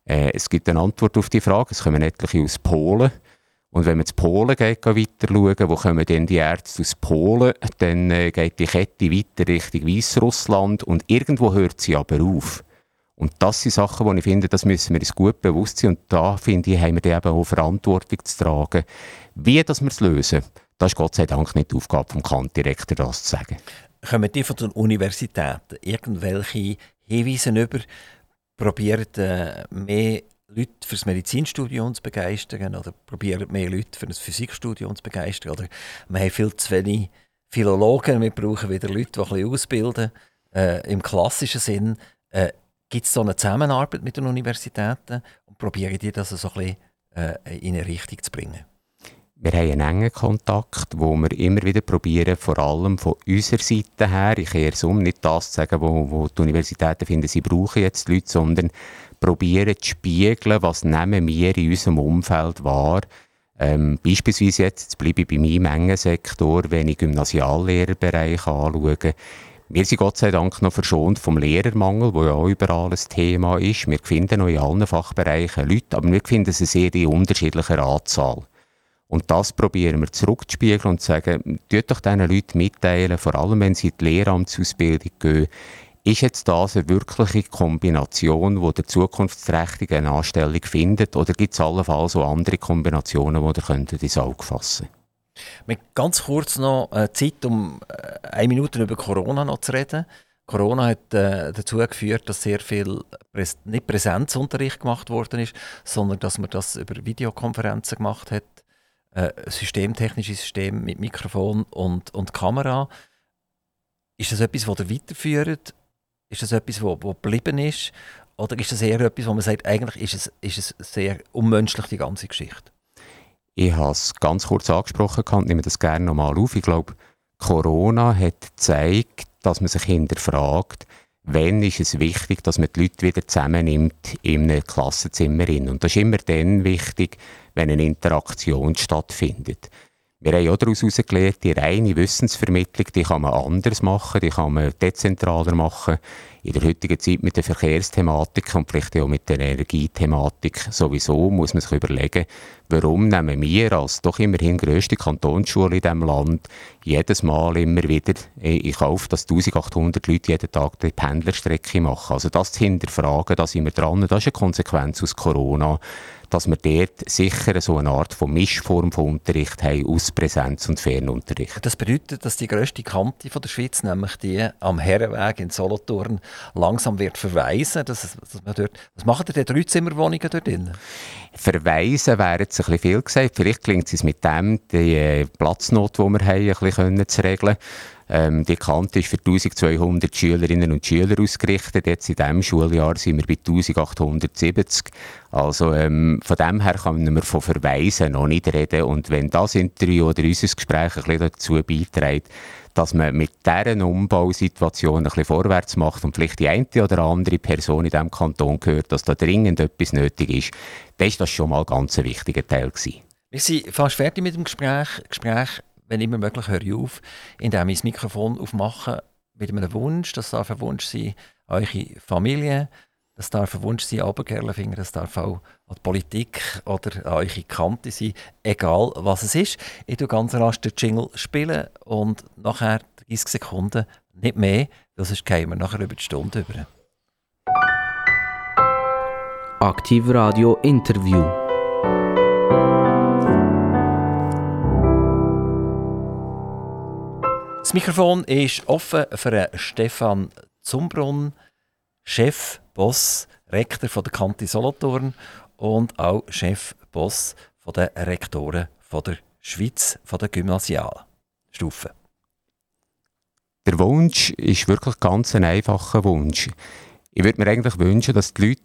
Äh, es gibt eine Antwort auf die Frage, es kommen etliche aus Polen. Und wenn man zu Polen geht, weiter schauen, wo kommen denn die Ärzte aus Polen, dann äh, geht die Kette weiter Richtung Weißrussland und irgendwo hört sie aber auf. Und das sind Sachen, die ich finde, das müssen wir uns gut bewusst sein. Und da, finde ich, haben wir eben auch Verantwortung zu tragen. Wie das wir es lösen, das ist Gott sei Dank nicht die Aufgabe vom Kantdirektor, das zu sagen. Kommen die von den Universitäten irgendwelche Hinweise über, probiert äh, mehr Leute für das Medizinstudium zu begeistern oder probieren mehr Leute für das Physikstudium zu begeistern. Oder wir haben viel zu wenig Philologen, wir brauchen wieder Leute, die ein bisschen ausbilden. Äh, Im klassischen Sinn äh, gibt es so eine Zusammenarbeit mit den Universitäten und probieren die das so ein bisschen äh, in eine Richtung zu bringen. Wir haben einen engen Kontakt, wo wir immer wieder probieren, vor allem von unserer Seite her, ich kehre es um, nicht das zu sagen, wo, wo die Universitäten finden, sie brauchen jetzt Leute, sondern probieren zu spiegeln, was nehmen wir in unserem Umfeld wahr. Ähm, beispielsweise jetzt, jetzt bleibe ich bei meinem engen Sektor, wenn ich Gymnasiallehrerbereich anschaue. Wir sind Gott sei Dank noch verschont vom Lehrermangel, der ja auch überall ein Thema ist. Wir finden noch in allen Fachbereichen Leute, aber wir finden es eine sehr unterschiedliche Anzahl. Und das probieren wir zurückzuspiegeln und zu sagen, tut doch diesen Leuten mitteilen, vor allem wenn sie in die Lehramtsausbildung gehen, ist jetzt das eine wirkliche Kombination, die der zukunftsträchtige eine Anstellung findet, oder gibt es allenfalls auch andere Kombinationen, die ihr ins Auge fassen könnt? Wir haben ganz kurz noch Zeit, um eine Minute über Corona noch zu reden. Corona hat äh, dazu geführt, dass sehr viel Präs- nicht Präsenzunterricht gemacht worden ist, sondern dass man das über Videokonferenzen gemacht hat. Äh, systemtechnisches System mit Mikrofon und, und Kamera. Ist das etwas, das ihr weiterführt? Ist das etwas, das geblieben ist? Oder ist das eher etwas, wo man sagt, eigentlich ist es, ist es sehr unmenschlich, die ganze Geschichte? Ich habe es ganz kurz angesprochen und nehme das gerne nochmal auf. Ich glaube, Corona hat gezeigt, dass man sich hinterfragt, wann ist es wichtig, dass man die Leute wieder zusammennimmt in einem Klassenzimmer. Und das ist immer dann wichtig, wenn eine Interaktion stattfindet. Wir haben auch daraus herausgelernt, die reine Wissensvermittlung, die kann man anders machen, die kann man dezentraler machen. In der heutigen Zeit mit der Verkehrsthematik und vielleicht auch mit der Energiethematik sowieso muss man sich überlegen, warum nehmen wir als doch immerhin grösste Kantonsschule in diesem Land jedes Mal immer wieder in Kauf, dass eintausendachthundert Leute jeden Tag die Pendlerstrecke machen. Also das zu hinterfragen, da sind wir dran, das ist eine Konsequenz aus Corona, dass wir dort sicher so eine Art von Mischform von Unterricht haben aus Präsenz- und Fernunterricht. Das bedeutet, dass die grösste Kante von der Schweiz, nämlich die am Herrenweg in Solothurn, langsam wird verweisen. Dass es, dass man dort, was machen denn die Dreizimmerwohnungen dort drin? Verweisen wäre jetzt ein bisschen viel gesagt. Vielleicht klingt es mit dem, die Platznot, die wir haben, ein bisschen zu regeln. Ähm, die Kante ist für eintausendzweihundert Schülerinnen und Schüler ausgerichtet. Jetzt in diesem Schuljahr sind wir bei eintausendachthundertsiebzig. Also ähm, von dem her kann man von Verweisen noch nicht reden. Und wenn das Interview oder unser Gespräch ein bisschen dazu beiträgt, dass man mit dieser Umbausituation ein bisschen vorwärts macht und vielleicht die eine oder andere Person in diesem Kanton hört, dass da dringend etwas nötig ist, dann war das schon mal ganz ein ganz wichtiger Teil gewesen. Wir sind fast fertig mit dem Gespräch. Gespräch Wenn immer möglich, höre ich auf, indem ich das Mikrofon aufmache mit einem Wunsch. Das darf ein Wunsch sein an eure Familie, das darf ein Wunsch sein an Obergerlenfinger, das darf auch an die Politik oder an eure Kante sein, egal was es ist. Ich tue ganz rasch den Jingle spielen und nachher dreißig Sekunden, nicht mehr, sonst gehen wir nachher über die Stunde über. Aktiv Radio Interview. Das Mikrofon ist offen für Stefan Zumbrunn, Chef, Boss, Rektor von der Kante Solothurn und auch Chef, Boss von den Rektoren von der Schweiz, von der Gymnasialstufe. Der Wunsch ist wirklich ganz ein einfacher Wunsch. Ich würde mir eigentlich wünschen, dass die Leute,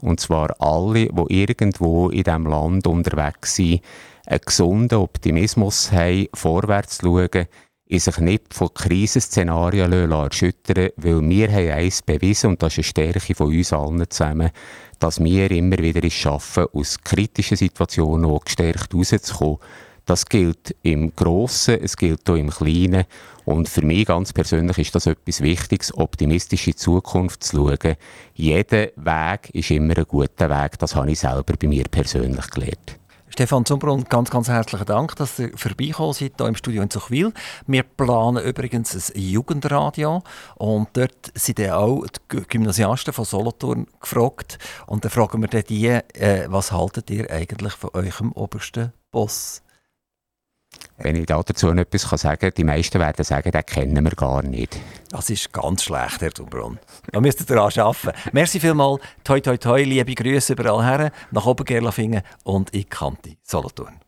und zwar alle, die irgendwo in diesem Land unterwegs sind, einen gesunden Optimismus haben, vorwärts schauen, in sich nicht von Krisenszenarien erschüttern lassen, weil wir haben eins bewiesen, und das ist eine Stärke von uns allen zusammen, dass wir immer wieder es schaffen, aus kritischen Situationen auch gestärkt rauszukommen. Das gilt im Grossen, es gilt auch im Kleinen. Und für mich ganz persönlich ist das etwas Wichtiges, optimistisch in die Zukunft zu schauen. Jeder Weg ist immer ein guter Weg, das habe ich selber bei mir persönlich gelernt. Stefan Zumbrunn, ganz, ganz herzlichen Dank, dass ihr vorbeigekommen seid hier im Studio in Zuchwil. Wir planen übrigens ein Jugendradio und dort sind dann auch die Gymnasiasten von Solothurn gefragt. Und dann fragen wir dann die, äh, was haltet ihr eigentlich von eurem obersten Boss? Wenn ich dazu noch etwas sagen kann, die meisten werden sagen, den kennen wir gar nicht. Das ist ganz schlecht, Herr Zumbrunn. Da müsst ihr daran arbeiten. Merci vielmals. Toi, toi, toi. Liebe Grüße überall her. Nach Obergerlafingen und in Kante Solothurn.